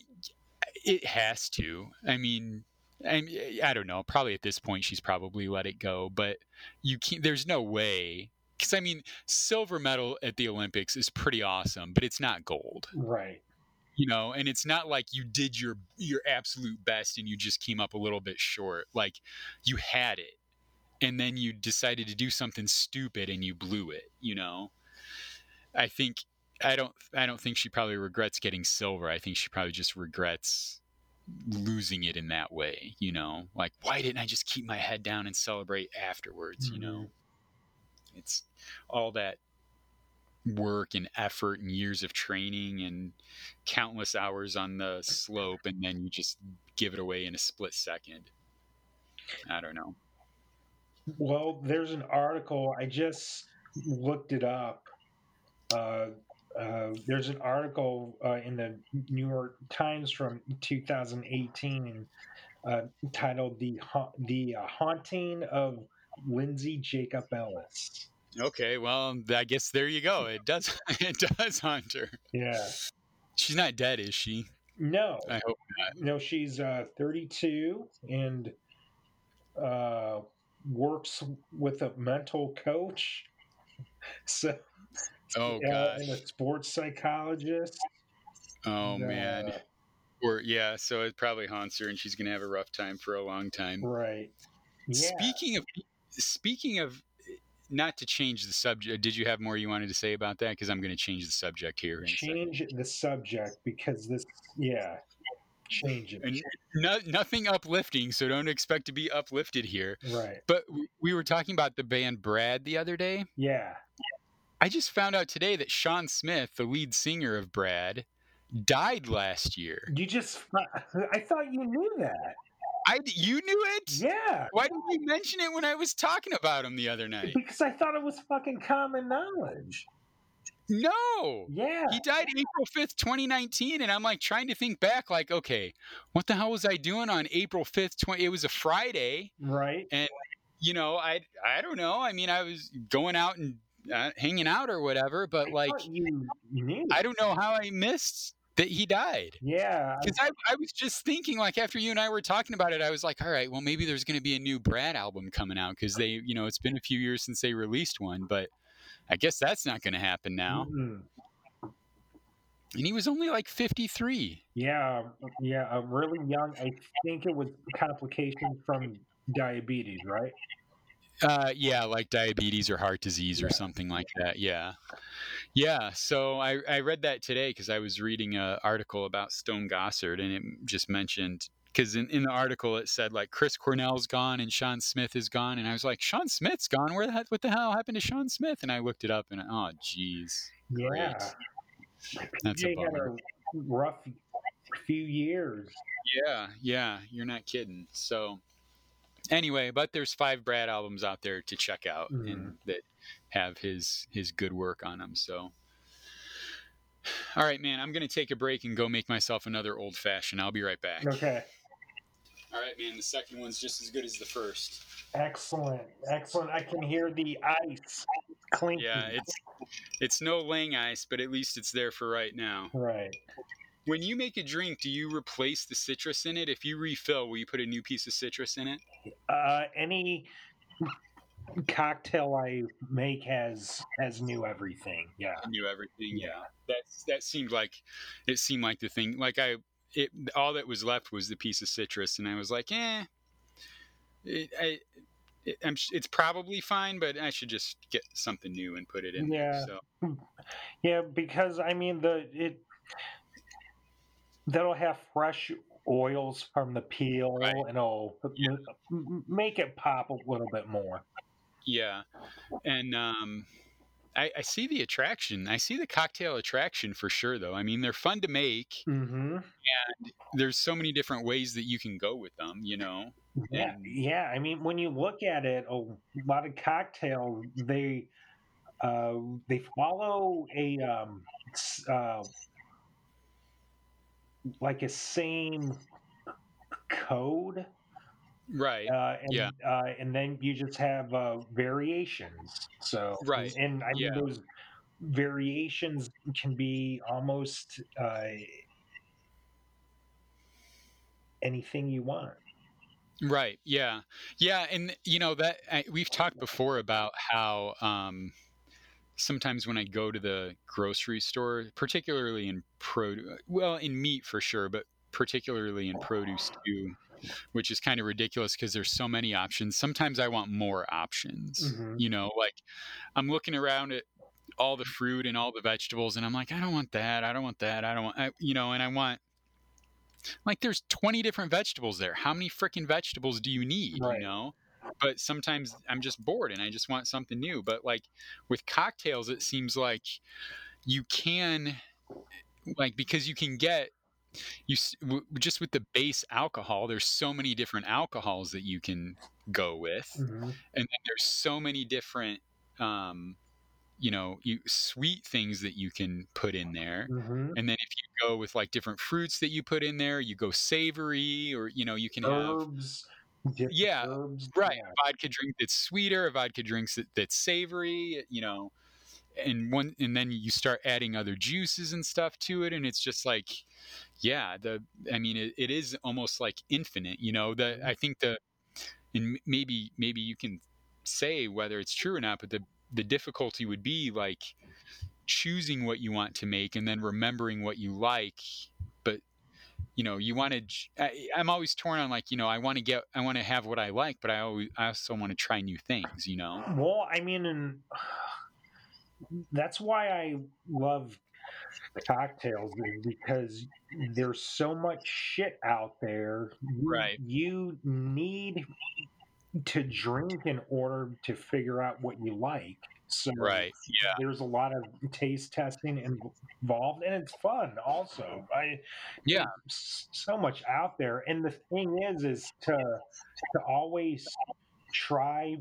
It has to. I mean. I I don't know. Probably at this point, she's probably let it go. But you can't. There's no way. Because I mean, silver medal at the Olympics is pretty awesome, but it's not gold, right? You know, and it's not like you did your your absolute best and you just came up a little bit short. Like you had it, and then you decided to do something stupid and you blew it. You know, I think I don't. I don't think she probably regrets getting silver. I think she probably just regrets. Losing it in that way, you know, like why didn't I just keep my head down and celebrate afterwards? You know, it's all that work and effort and years of training and countless hours on the slope, and then you just give it away in a split second. I don't know. Well, there's an article, I just looked it up. Uh, Uh, there's an article uh, in the New York Times from two thousand eighteen uh, titled "The ha- the uh, Haunting of Lindsey Jacobellis." Okay, well, I guess there you go. It does it does haunt her. Yeah, she's not dead, is she? No, I hope not. No, she's uh, thirty-two and uh, works with a mental coach. So. Oh, God. Uh, and a sports psychologist. Oh, and, uh, man. Or, yeah, so it probably haunts her, and she's going to have a rough time for a long time. Right. Yeah. Speaking of, speaking of, not to change the subject, did you have more you wanted to say about that? Because I'm going to change the subject here. Change the subject because this, yeah, change it. And no, nothing uplifting, so don't expect to be uplifted here. Right. But we were talking about the band Brad the other day. Yeah. I just found out today that Sean Smith, the lead singer of Brad, died last year. You just, I thought you knew that. I, you knew it? Yeah. Why didn't you mention it when I was talking about him the other night? Because I thought it was fucking common knowledge. No. Yeah. He died April fifth, twenty nineteen. And I'm like trying to think back like, okay, what the hell was I doing on April fifth? twenty it was a Friday. Right. And, you know, I, I don't know. I mean, I was going out and, Uh, hanging out or whatever, but I like you, you I don't know how I missed that he died. Yeah, because I, I was just thinking like after you and I were talking about it, I was like, all right, well maybe there's going to be a new Brad album coming out because they, you know, it's been a few years since they released one, but I guess that's not going to happen now. Mm-hmm. And he was only like fifty-three. Yeah, yeah, a really young. I think it was complications from diabetes, right? Uh, yeah, like diabetes or heart disease or yeah. something like that. Yeah. Yeah. So I, I read that today because I was reading an article about Stone Gossard, and it just mentioned, because in, in the article it said like Chris Cornell's gone and Sean Smith is gone. And I was like, Sean Smith's gone? Where the heck, what the hell happened to Sean Smith? And I looked it up and, oh, geez. Yeah. Great. That's a bummer. Had a rough few years. Yeah. Yeah. You're not kidding. So. Anyway, but there's five Brad albums out there to check out mm. and that have his his good work on them. So, all right, man, I'm going to take a break and go make myself another old fashioned. I'll be right back. Okay. All right, man, the second one's just as good as the first. Excellent. Excellent. I can hear the ice clinking. Yeah, it's it's no Lang ice, but at least it's there for right now. Right. When you make a drink, do you replace the citrus in it? If you refill, will you put a new piece of citrus in it? Uh, any cocktail I make has has new everything. Yeah, new everything. Yeah, yeah. That's that seemed like it seemed like the thing. Like I, it all that was left was the piece of citrus, and I was like, eh, it, I, it, I'm, it's probably fine, but I should just get something new and put it in. Yeah, there, so. Yeah, because I mean the it. That'll have fresh oils from the peel, right. and it'll yeah. make it pop a little bit more. Yeah. And um, I, I see the attraction. I see the cocktail attraction for sure, though. I mean, they're fun to make. Mm-hmm. And there's so many different ways that you can go with them, you know. Yeah. And, yeah. I mean, when you look at it, a lot of cocktails, they, uh, they follow a... Um, uh, like a same code, right? Uh, and, yeah, uh, and then you just have uh, variations. So, right, and I yeah. mean those variations can be almost uh, anything you want. Right. Yeah. Yeah, and you know that I, we've talked before about how um, sometimes when I go to the grocery store, particularly in produce, well, in meat for sure, but particularly in produce too, which is kind of ridiculous because there's so many options. Sometimes I want more options, mm-hmm. you know, like I'm looking around at all the fruit and all the vegetables and I'm like, I don't want that. I don't want that. I don't want, I, you know, and I want like, there's twenty different vegetables there. How many freaking vegetables do you need? Right. You know? But sometimes I'm just bored and I just want something new. But like with cocktails, it seems like you can, like, because you can get, you just with the base alcohol, there's so many different alcohols that you can go with. Mm-hmm. And then there's so many different, um, you know, you, sweet things that you can put in there. Mm-hmm. And then if you go with like different fruits that you put in there, you go savory or, you know, you can herbs. have... Yeah, herbs. Right. Yeah. A vodka drink that's sweeter, a vodka drink that, that's savory, you know, and one, and then you start adding other juices and stuff to it, and it's just like, yeah, the I mean, it, it is almost like infinite, you know. The I think the, and maybe maybe you can say whether it's true or not, but the the difficulty would be like choosing what you want to make and then remembering what you like. You know, you want to, I, I'm always torn on like, you know, I want to get, I want to have what I like, but I always, I also want to try new things, you know? Well, I mean, and that's why I love cocktails, because there's so much shit out there. Right. You need to drink in order to figure out what you like. So right. Yeah. There's a lot of taste testing involved, and it's fun also. I yeah, so much out there. And the thing is, is to to always try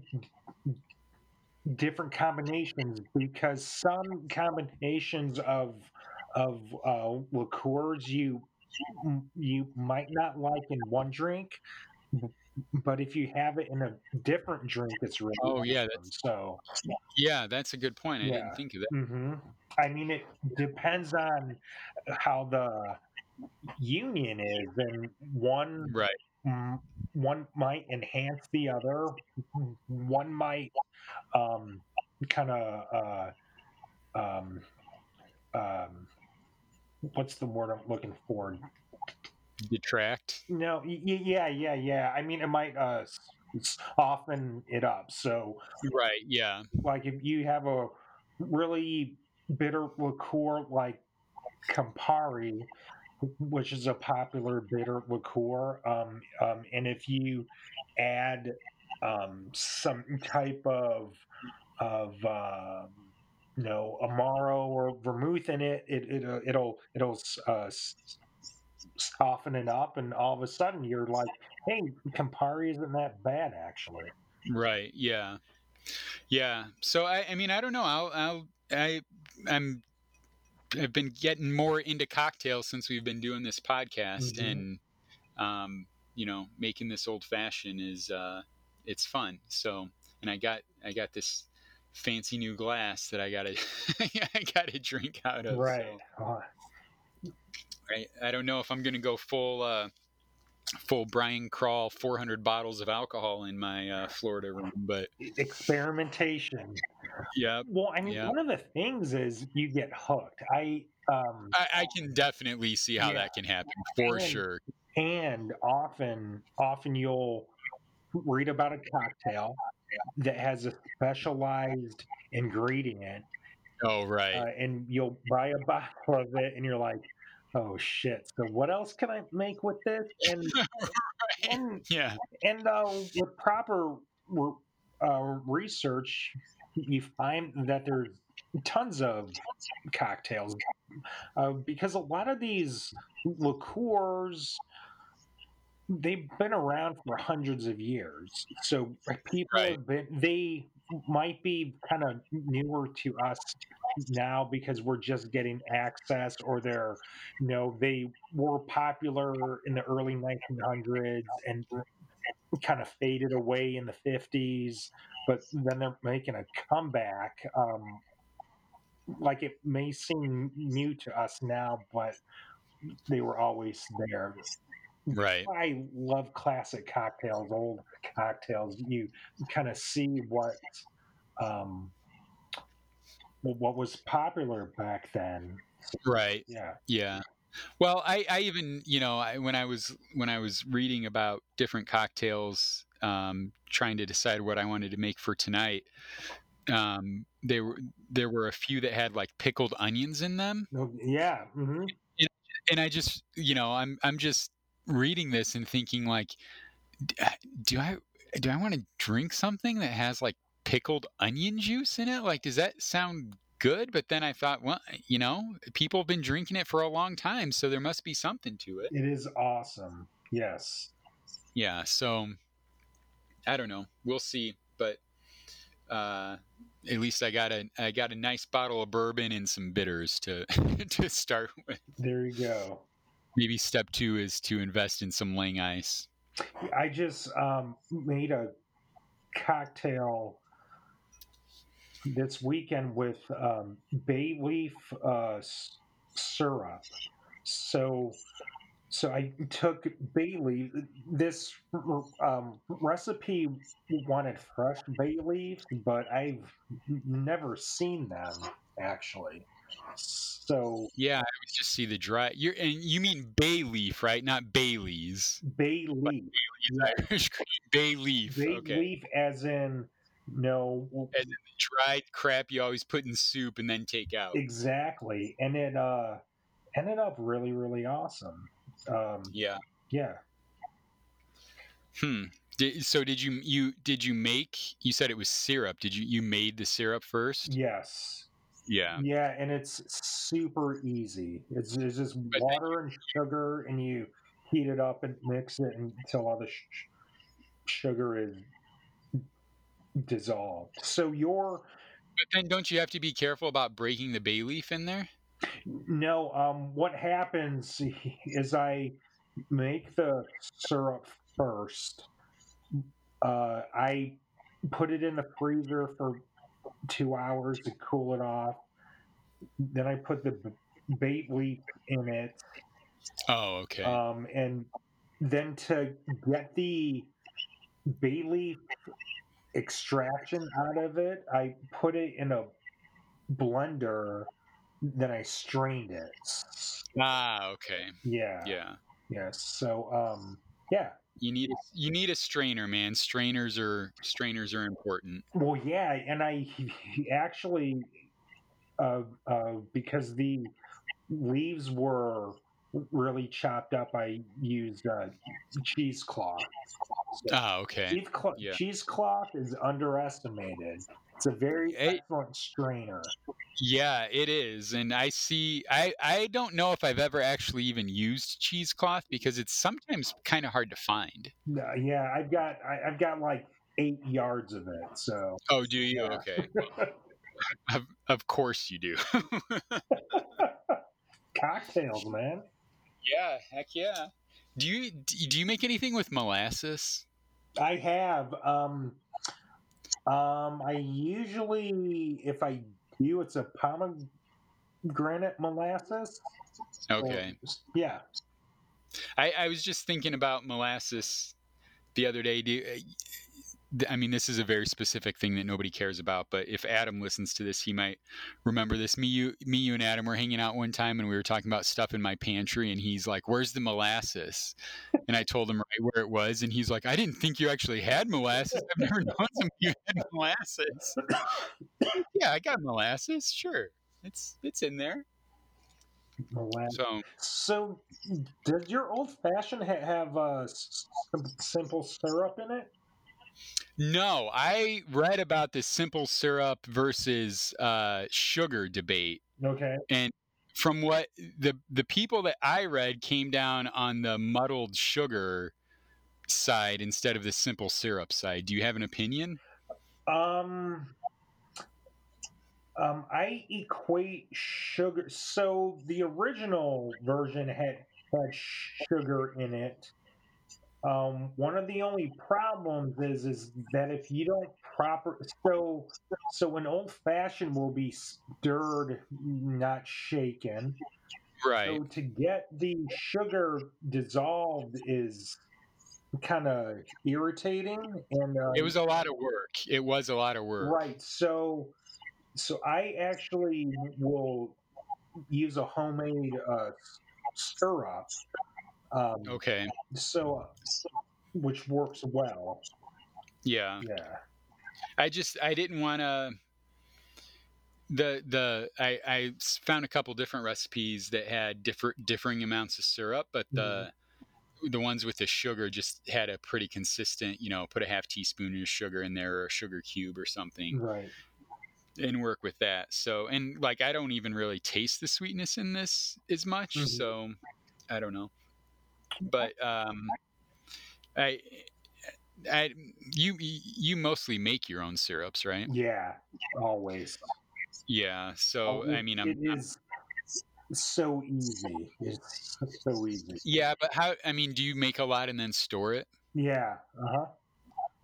different combinations, because some combinations of of uh, liqueurs you you might not like in one drink. But if you have it in a different drink, it's really oh yeah, that's, so yeah, that's a good point. I yeah. didn't think of that. Mm-hmm. I mean, it depends on how the union is, and one right, m- one might enhance the other. One might um, kind of uh, um, um, what's the word I'm looking for? Detract? No, yeah, yeah, yeah. I mean, it might uh, soften it up. So, right, yeah. Like if you have a really bitter liqueur like Campari, which is a popular bitter liqueur, um, um, and if you add um, some type of of uh, you know, amaro or vermouth in it, it, it uh, it'll it'll uh, soften it up, and all of a sudden you're like, hey, Campari isn't that bad actually. Right? Yeah, yeah. So I, I mean, I don't know. I'll, I'll I I'm. I've been getting more into cocktails since we've been doing this podcast, mm-hmm. and, um, you know, making this old fashioned is, uh, it's fun. So, and I got, I got this fancy new glass that I gotta, I gotta drink out of. Right. So. Uh, I, I don't know if I'm going to go full, uh, full Brian Krall, four hundred bottles of alcohol in my uh, Florida room, but experimentation. Yeah. Well, I mean, yep. One of the things is you get hooked. I, um, I, I can definitely see how yeah. that can happen for and, sure. And often, often you'll read about a cocktail that has a specialized ingredient. Oh, right. Uh, and you'll buy a bottle of it and you're like, oh shit! So what else can I make with this? And right. and yeah, and uh, with proper uh, research, you find that there's tons of cocktails uh, because a lot of these liqueurs, they've been around for hundreds of years. So people right. have been, they might be kind of newer to us now because we're just getting access, or they're, you know, they were popular in the early nineteen hundreds and kind of faded away in the fifties, but then they're making a comeback. Um, like it may seem new to us now, but they were always there. Right. I love classic cocktails, old cocktails. You kind of see what um, what was popular back then. Right. Yeah. Yeah. Well, I, I even, you know, I, when I was when I was reading about different cocktails, um, trying to decide what I wanted to make for tonight, um, they were there were a few that had like pickled onions in them. Yeah. Mm-hmm. And, and I just, you know, I'm I'm just. reading this and thinking like, do I do I want to drink something that has like pickled onion juice in it? Like, does that sound good? But then I thought, well, you know, people have been drinking it for a long time, so there must be something to it. It is awesome. Yes. Yeah. So I don't know. We'll see. But uh, at least I got a I got a nice bottle of bourbon and some bitters to to start with. There you go. Maybe step two is to invest in some Lang Ice. I just um, made a cocktail this weekend with um, bay leaf uh, syrup. So, so I took bay leaf. This um, recipe wanted fresh bay leaves, but I've never seen them actually. So yeah, I always just see the dry. You're and you mean bay leaf, right? Not Baileys. Bay leaf, yeah. Irish cream. Bay leaf. Bay okay. leaf, as in no, as in the dried crap you always put in soup and then take out. Exactly, and it uh, ended up really, really awesome. Um, yeah, yeah. Hmm. Did, so did you you did you make? You said it was syrup. Did you you made the syrup first? Yes. Yeah. Yeah, and it's super easy. It's, it's just water and sugar, and you heat it up and mix it until all the sh- sugar is dissolved. So your. But then, don't you have to be careful about breaking the bay leaf in there? No. Um. What happens is I make the syrup first. Uh, I put it in the freezer for two hours to cool it off. Then I put the bay leaf in it. Oh, okay. Um, and then to get the bay leaf extraction out of it, I put it in a blender. Then I strained it. Ah, okay. Yeah. Yeah. Yeah. So, um, Yeah. You need a, you need a strainer, man. Strainers are strainers are important. Well, yeah, and I actually uh, uh, because the leaves were really chopped up, I used uh, cheesecloth. So oh, okay. Cheesecloth, yeah. Cheesecloth is underestimated. It's a very excellent strainer. Yeah, it is. And I see, I, I don't know if I've ever actually even used cheesecloth because it's sometimes kind of hard to find. Uh, yeah, I've got, I, I've got like eight yards of it. So. Oh, do you? Yeah. Okay. Well, of, of course you do. Cocktails, man. Yeah. Heck yeah. Do you, do you make anything with molasses? I have, um, Um, I usually, if I do, it's a pomegranate molasses. Okay. Or, yeah. I, I was just thinking about molasses the other day. Do, I mean, this is a very specific thing that nobody cares about, but if Adam listens to this, he might remember this. Me, you, me, you and Adam were hanging out one time and we were talking about stuff in my pantry and he's like, where's the molasses? And I told him right where it was. And he's like, I didn't think you actually had molasses. I've never known somebody who had molasses. Yeah, I got molasses. Sure. It's, it's in there. Molasses. So, so does your old fashioned ha- have uh, some simple syrup in it? No, I read about this simple syrup versus uh, sugar debate. Okay. And from what the the people that I read came down on the muddled sugar side instead of the simple syrup side. Do you have an opinion? Um, um I equate sugar. So the original version had had sugar in it. Um, one of the only problems is is that if you don't proper so so an old fashioned will be stirred, not shaken. Right. So to get the sugar dissolved is kind of irritating, and um, it was a lot of work. It was a lot of work. Right. So so I actually will use a homemade uh, syrup. Um, okay. So, which works well. Yeah. Yeah. I just I didn't want to. The the I, I found a couple different recipes that had different differing amounts of syrup, but the mm-hmm. the ones with the sugar just had a pretty consistent. You know, put a half teaspoon of sugar in there, or a sugar cube, or something. Right. And work with that. So and like I don't even really taste the sweetness in this as much. Mm-hmm. So I don't know. But um, I, I, you, you mostly make your own syrups, right? Yeah, always. Yeah, so always. I mean, I'm, it is I'm, so easy. It's so easy. Yeah, but how? I mean, do you make a lot and then store it? Yeah. Uh huh.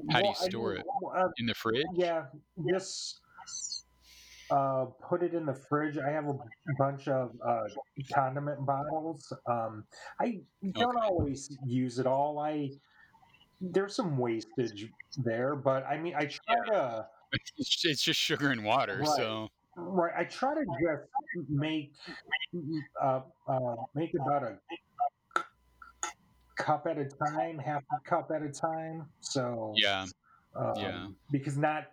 How well, do you store I, it uh, in the fridge? Yeah, just uh, put it in the fridge. I have a bunch of uh, condiment bottles. Um, I don't okay. always use it all. I there's some wastage there, but I mean, I try yeah. to. It's, it's just sugar and water, right, so right. I try to just make uh, uh, make about a cup at a time, half a cup at a time. So yeah, um, yeah, because not.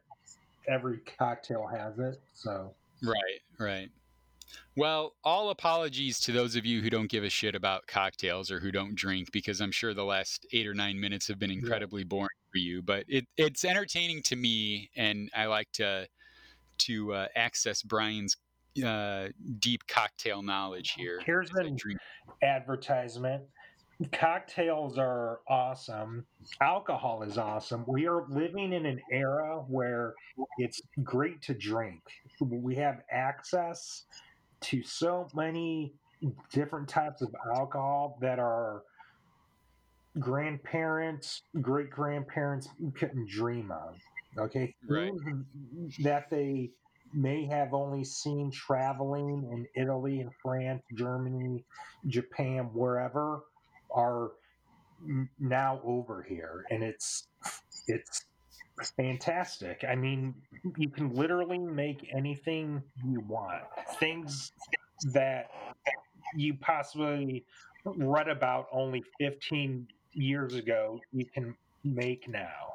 Every cocktail has it, so right, right. Well, all apologies to those of you who don't give a shit about cocktails or who don't drink, because I'm sure the last eight or nine minutes have been incredibly yeah. boring for you. But it it's entertaining to me, and I like to to uh, access Brian's uh, deep cocktail knowledge here. Here's an advertisement. Cocktails are awesome. Alcohol is awesome. We are living in an era where it's great to drink. We have access to so many different types of alcohol that our grandparents, great-grandparents couldn't dream of. Okay? Right. That they may have only seen traveling in Italy and France, Germany, Japan, wherever. Are now over here, and it's it's fantastic. I mean, you can literally make anything you want. Things that you possibly read about only fifteen years ago we can make now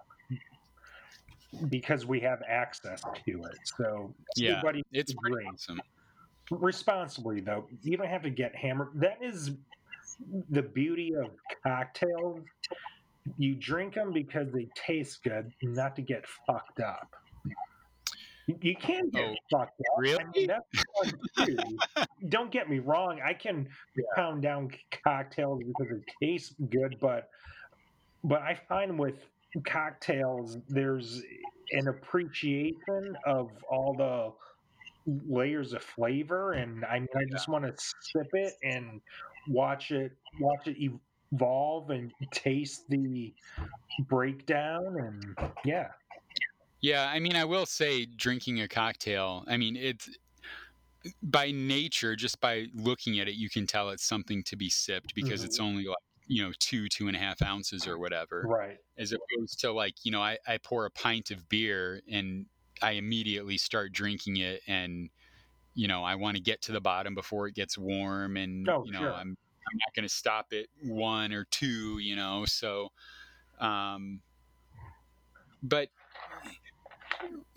because we have access to it. So yeah, it's pretty awesome. Responsibly, though. You don't have to get hammered. That is the beauty of cocktails. You drink them because they taste good, not to get fucked up. You can get oh, fucked up. Really? I mean, that's fun too. Don't get me wrong. I can yeah. pound down cocktails because it tastes good, but but I find with cocktails there's an appreciation of all the layers of flavor, and I mean, I just want to sip it and watch it watch it evolve and taste the breakdown, and yeah. Yeah, I mean, I will say drinking a cocktail, I mean, it's by nature, just by looking at it, you can tell it's something to be sipped because mm-hmm. it's only like, you know, two, two and a half ounces or whatever. Right. As opposed to like, you know, I, I pour a pint of beer and I immediately start drinking it and, you know, I want to get to the bottom before it gets warm and, oh, you know, sure. I'm, I'm not going to stop at one or two, you know, so, um, but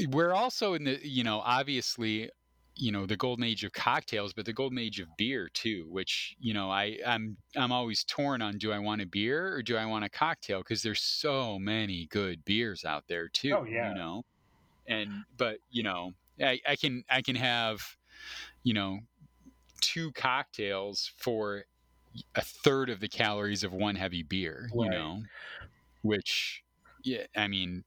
we're also in the, you know, obviously, you know, the golden age of cocktails, but the golden age of beer too, which, you know, I, I'm, I'm always torn on, do I want a beer or do I want a cocktail? 'Cause there's so many good beers out there too, oh, yeah. you know? And, but you know, I, I can, I can have, you know, two cocktails for a third of the calories of one heavy beer, right. you know, which, yeah, I mean,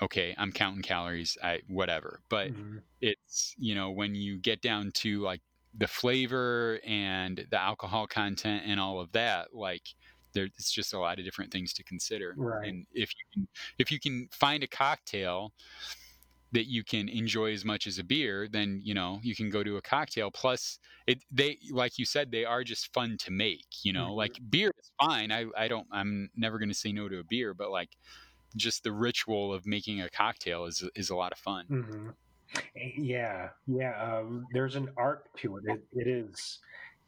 okay, I'm counting calories, I whatever. But mm-hmm. it's, you know, when you get down to like the flavor and the alcohol content and all of that, like there, it's just a lot of different things to consider. Right. And if you can, if you can find a cocktail that you can enjoy as much as a beer, then, you know, you can go to a cocktail. Plus, it they like you said, they are just fun to make, you know, mm-hmm. like beer is fine. I, I don't, I'm never going to say no to a beer, but like, just the ritual of making a cocktail is is a lot of fun. Mm-hmm. Yeah, yeah. Um, there's an arc to it. It, it is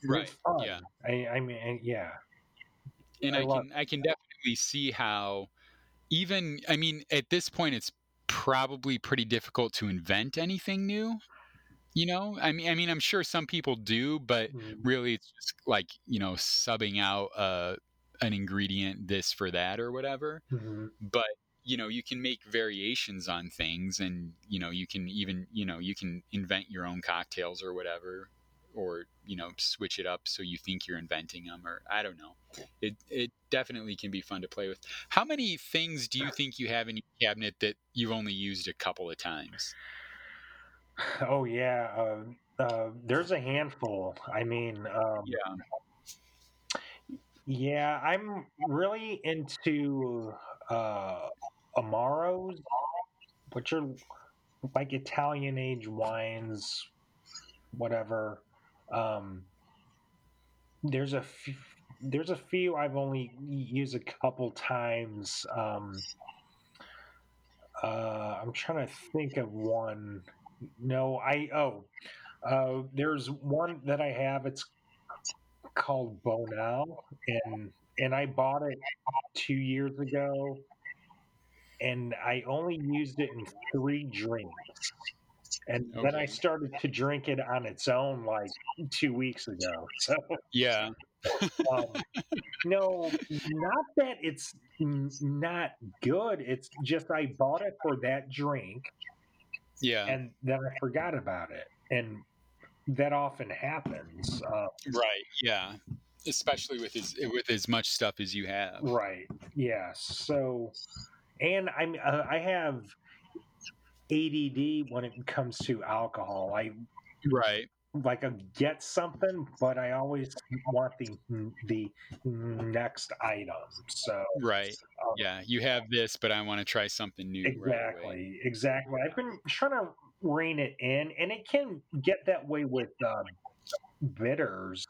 right. Fun. Yeah. I, I mean, yeah. And I, I can it. I can definitely see how even I mean at this point it's probably pretty difficult to invent anything new. You know, I mean, I mean, I'm sure some people do, but mm-hmm. really it's just like you know subbing out uh an ingredient this for that or whatever mm-hmm. but you know you can make variations on things and you know you can even you know you can invent your own cocktails or whatever or you know switch it up so you think you're inventing them or I don't know it it definitely can be fun to play with. How many things do you think you have in your cabinet that you've only used a couple of times? Oh yeah uh, uh there's a handful. I mean um yeah Yeah, I'm really into uh, Amaros, which are like Italian age wines, whatever. Um, there's a f- there's a few I've only used a couple times. Um, uh, I'm trying to think of one. No, I oh, uh, there's one that I have. It's called Bonal, and and I bought it two years ago, and I only used it in three drinks, and okay. then I started to drink it on its own like two weeks ago. So yeah, um, no, not that it's not good. It's just I bought it for that drink. Yeah, and then I forgot about it, and. That often happens. Uh, right. Yeah. Especially with as, with as much stuff as you have. Right. Yeah. So, and I'm, uh, I have A D D when it comes to alcohol. I, right. Like I get something, but I always want the, the next item. So, right. Um, yeah. You have this, but I want to try something new. Exactly. Right away. Exactly. I've been trying to rein it in, and it can get that way with um, bitters.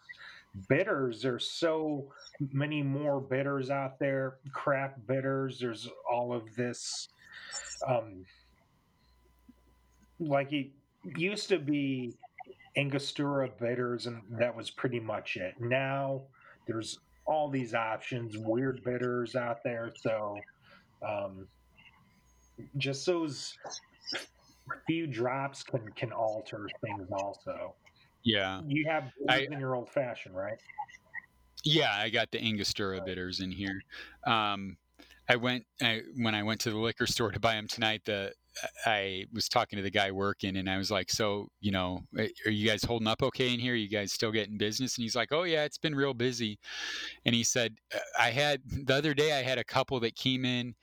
Bitters, there's so many more bitters out there. Craft bitters, there's all of this. Um, like it used to be Angostura bitters, and that was pretty much it. Now there's all these options, weird bitters out there. So um, just those few drops can, can alter things also. Yeah. You have I, in your old fashioned, right? Yeah, I got the Angostura bitters in here. Um, I went I, when I went to the liquor store to buy them tonight. The I was talking to the guy working, and I was like, "So, you know, are you guys holding up okay in here? Are you guys still getting business?" And he's like, "Oh yeah, it's been real busy." And he said, "I had the other day. I had a couple that came in,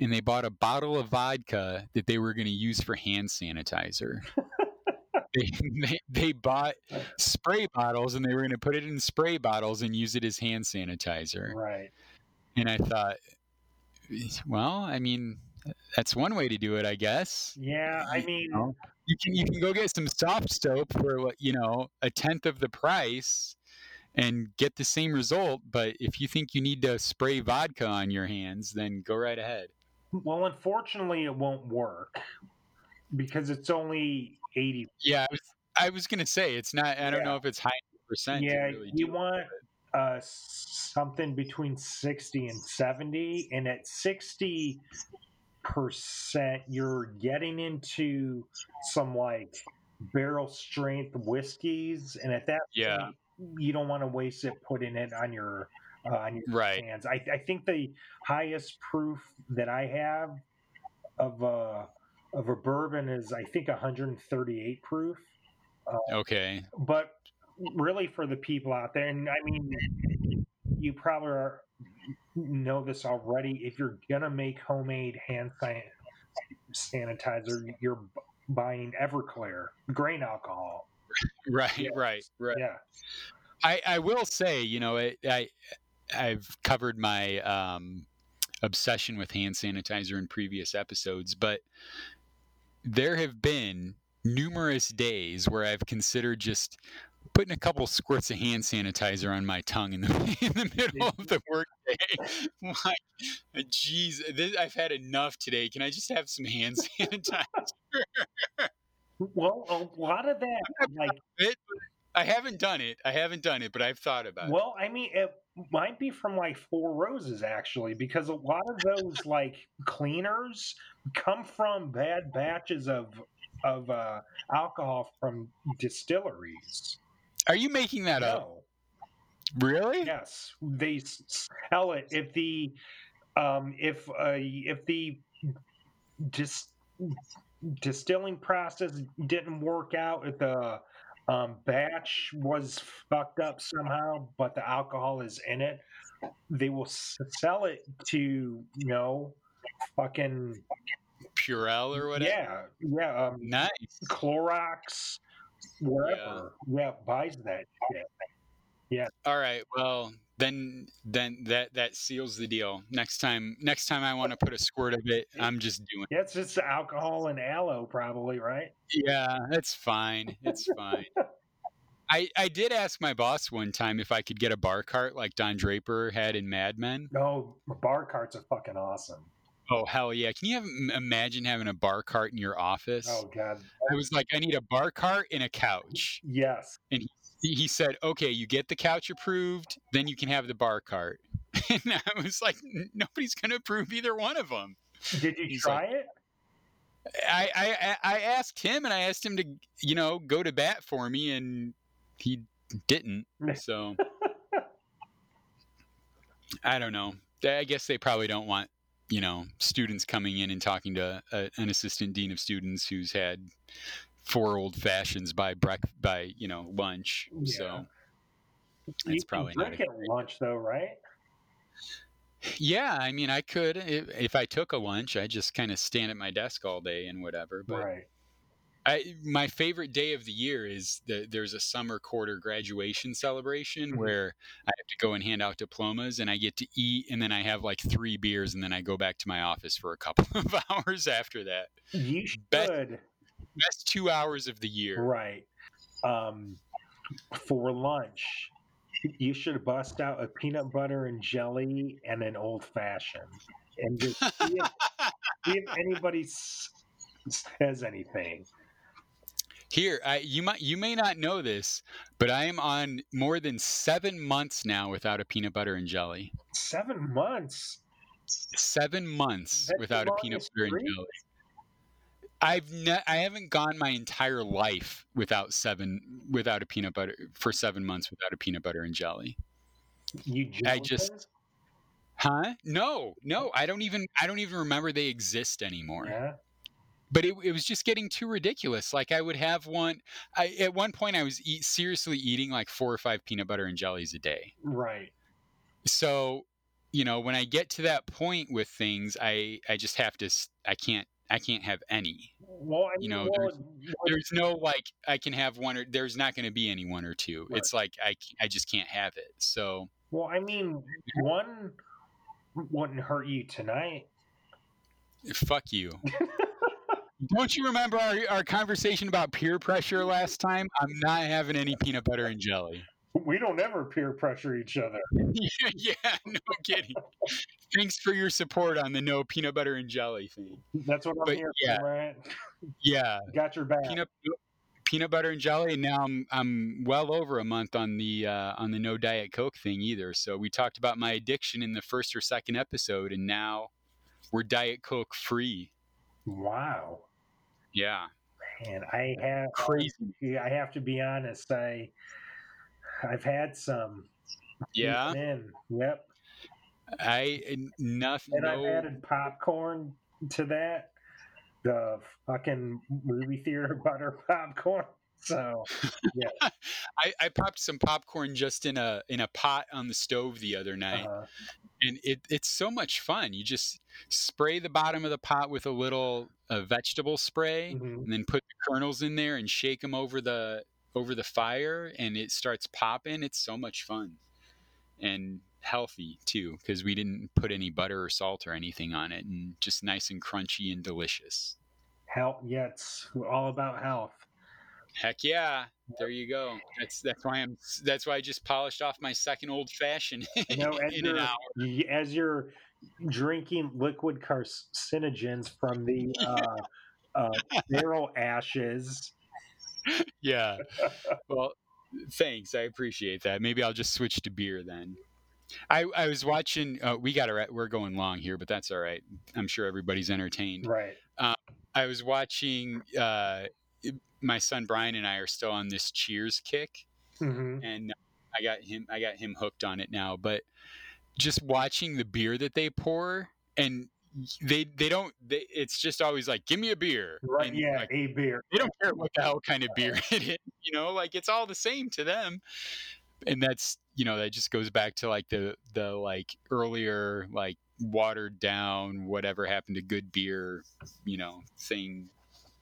and they bought a bottle of vodka that they were going to use for hand sanitizer." They, they they bought spray bottles, and they were going to put it in spray bottles and use it as hand sanitizer. Right. And I thought, well, I mean, that's one way to do it, I guess. Yeah, I mean, you know, you can you can go get some soft soap for, you know, a tenth of the price and get the same result. But if you think you need to spray vodka on your hands, then go right ahead. Well, unfortunately, it won't work because it's only eighty percent. Yeah, I was, I was gonna say it's not. I don't yeah. know if it's high percent. Yeah, really you want uh, something between sixty and seventy, and at sixty percent, you're getting into some like barrel strength whiskeys, and at that yeah. point, you don't want to waste it putting it on your uh, on your right. hands. I, I think the highest proof that I have of uh of a bourbon is, I think, one thirty-eight proof. Uh, okay. But really, for the people out there, and I mean, you probably are, know this already, if you're going to make homemade hand sanitizer, you're buying Everclear, grain alcohol. Right, yeah. right, right. Yeah. I, I will say, you know, it, I, I've covered my um, obsession with hand sanitizer in previous episodes, but there have been numerous days where I've considered just putting a couple squirts of hand sanitizer on my tongue in the in the middle of the workday. Like, geez, this, I've had enough today. Can I just have some hand sanitizer? Well, a lot of that, like, it, I haven't done it. I haven't done it, but I've thought about it. Well, I mean, it might be from like Four Roses, actually, because a lot of those like cleaners come from bad batches of of uh, alcohol from distilleries. Are you making that no. up? Really? Yes, they sell it. If the um, if uh, if the dis- distilling process didn't work out, if the Um, batch was fucked up somehow, but the alcohol is in it, they will s- sell it to, you know, fucking Purell or whatever. Yeah, yeah. Um, nice. Clorox, wherever. Yeah. yeah, buys that shit. Yeah. All right. Well, then, then that that seals the deal. Next time, next time I want to put a squirt of it, I'm just doing. Yeah, it's just alcohol and aloe, probably, right? Yeah, that's fine. It's fine. I I did ask my boss one time if I could get a bar cart like Don Draper had in Mad Men. No, oh, bar carts are fucking awesome. Oh, hell yeah. Can you have, imagine having a bar cart in your office? Oh, God. I was like, I need a bar cart and a couch. Yes. And he, he said, okay, you get the couch approved, then you can have the bar cart. And I was like, nobody's going to approve either one of them. Did you He's try like, it? I, I, I asked him, and I asked him to, you know, go to bat for me, and he didn't. So I don't know. I guess they probably don't want, you know, students coming in and talking to a, an assistant dean of students who's had four old fashions by brec- by, you know, lunch. Yeah. So that's probably not at lunch though, right? Yeah. I mean, I could, if, if I took a lunch, I just kind of stand at my desk all day and whatever, but right. I, my favorite day of the year is the, there's a summer quarter graduation celebration mm-hmm. where I have to go and hand out diplomas, and I get to eat, and then I have like three beers, and then I go back to my office for a couple of hours after that. You should. Best, best two hours of the year. Right. Um, for lunch, you should bust out a peanut butter and jelly and an old fashioned and just see if, see if anybody says anything. Here, I, you might you may not know this, but I am on more than seven months now without a peanut butter and jelly. Seven months. Seven months That's without a peanut butter and jelly. I've ne- I haven't gone my entire life without seven without a peanut butter for seven months without a peanut butter and jelly. You just I just Huh? No, no, I don't even I don't even remember they exist anymore. Yeah. But it, it was just getting too ridiculous. Like I would have one I, at one point I was eat, seriously eating like four or five peanut butter and jellies a day. Right. So, you know, when I get to that point with things, I, I just have to I can't I can't have any. Well, I mean, you know, well, there's, well, there's no like I can have one or there's not going to be any one or two. Right. It's like I, I just can't have it. So, well, I mean, one wouldn't hurt you tonight. Fuck you. Don't you remember our, our conversation about peer pressure last time? I'm not having any peanut butter and jelly. We don't ever peer pressure each other. yeah, yeah, no kidding. Thanks for your support on the no peanut butter and jelly thing. That's what I'm but here yeah. for, right? Yeah. Got your back. Peanut, peanut butter and jelly, and now I'm I'm well over a month on the uh, on the no Diet Coke thing either. So we talked about my addiction in the first or second episode, and now we're Diet Coke free. Wow. Yeah. Man, I have crazy. I have to be honest. I I've had some. Yeah. Man, yep. I nothing. And I've added popcorn to that. The fucking movie theater butter popcorn. So yeah. I, I popped some popcorn just in a in a pot on the stove the other night. Uh-huh. And it, it's so much fun. You just spray the bottom of the pot with a little uh, vegetable spray, mm-hmm. and then put the kernels in there and shake them over the over the fire, and it starts popping. It's so much fun and healthy too, because we didn't put any butter or salt or anything on it, and just nice and crunchy and delicious. Health, yeah, it's all about health. Heck yeah. There you go. That's that's why I'm. That's why I just polished off my second old fashioned you know, in an hour. As you're drinking liquid carcinogens from the uh, uh, barrel ashes. Yeah. Well, thanks. I appreciate that. Maybe I'll just switch to beer then. I, I was watching. Uh, we got to. We're going long here, but that's all right. I'm sure everybody's entertained. Right. Uh, I was watching. Uh, My son Brian and I are still on this Cheers kick, mm-hmm. and I got him. I got him hooked on it now. But just watching the beer that they pour, and they they don't. They, it's just always like, give me a beer, right? And yeah, like, a beer. They don't care what the hell kind of beer it is. You know, like it's all the same to them. And that's you know that just goes back to like the the like earlier like watered down whatever happened to good beer, you know, thing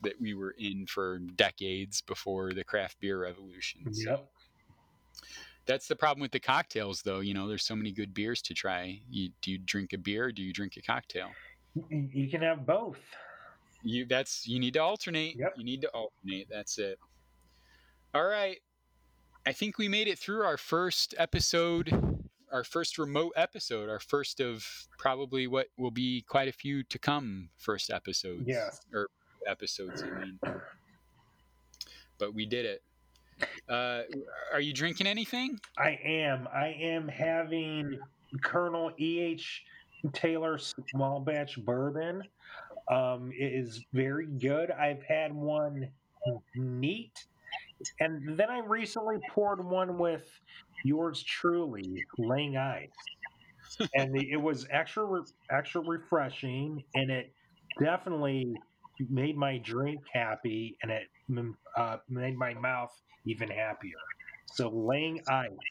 that we were in for decades before the craft beer revolution. Yep. So that's the problem with the cocktails though. You know, there's so many good beers to try. You, do you drink a beer? Or do you drink a cocktail? You can have both. You that's, you need to alternate. Yep. You need to alternate. That's it. All right. I think we made it through our first episode, our first remote episode, our first of probably what will be quite a few to come first episodes. Yeah. Or, episodes I mean but we did it. Uh are you drinking anything? I am I am having Colonel E H. Taylor Small Batch bourbon. Um it is very good. I've had one neat, and then I recently poured one with yours truly, Lang Ice, and it was extra re- extra refreshing, and it definitely made my drink happy, and it uh, made my mouth even happier. So Lang Ice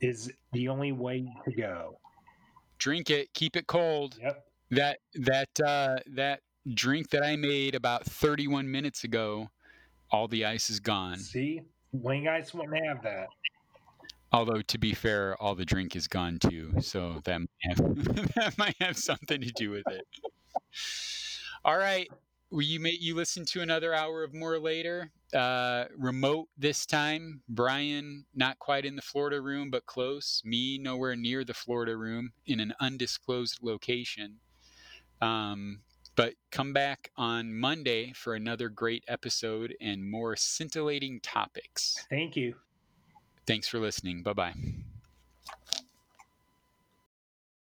is the only way to go. Drink it, keep it cold. Yep. That that uh, that drink that I made about thirty-one minutes ago, all the ice is gone. See, Lang Ice wouldn't have that. Although, to be fair, all the drink is gone too, so that might have, that might have something to do with it. All right, well, you may, you listen to another hour of More Later, uh, remote this time. Brian, not quite in the Florida room, but close. Me, nowhere near the Florida room, in an undisclosed location. Um, But come back on Monday for another great episode and more scintillating topics. Thank you. Thanks for listening. Bye-bye.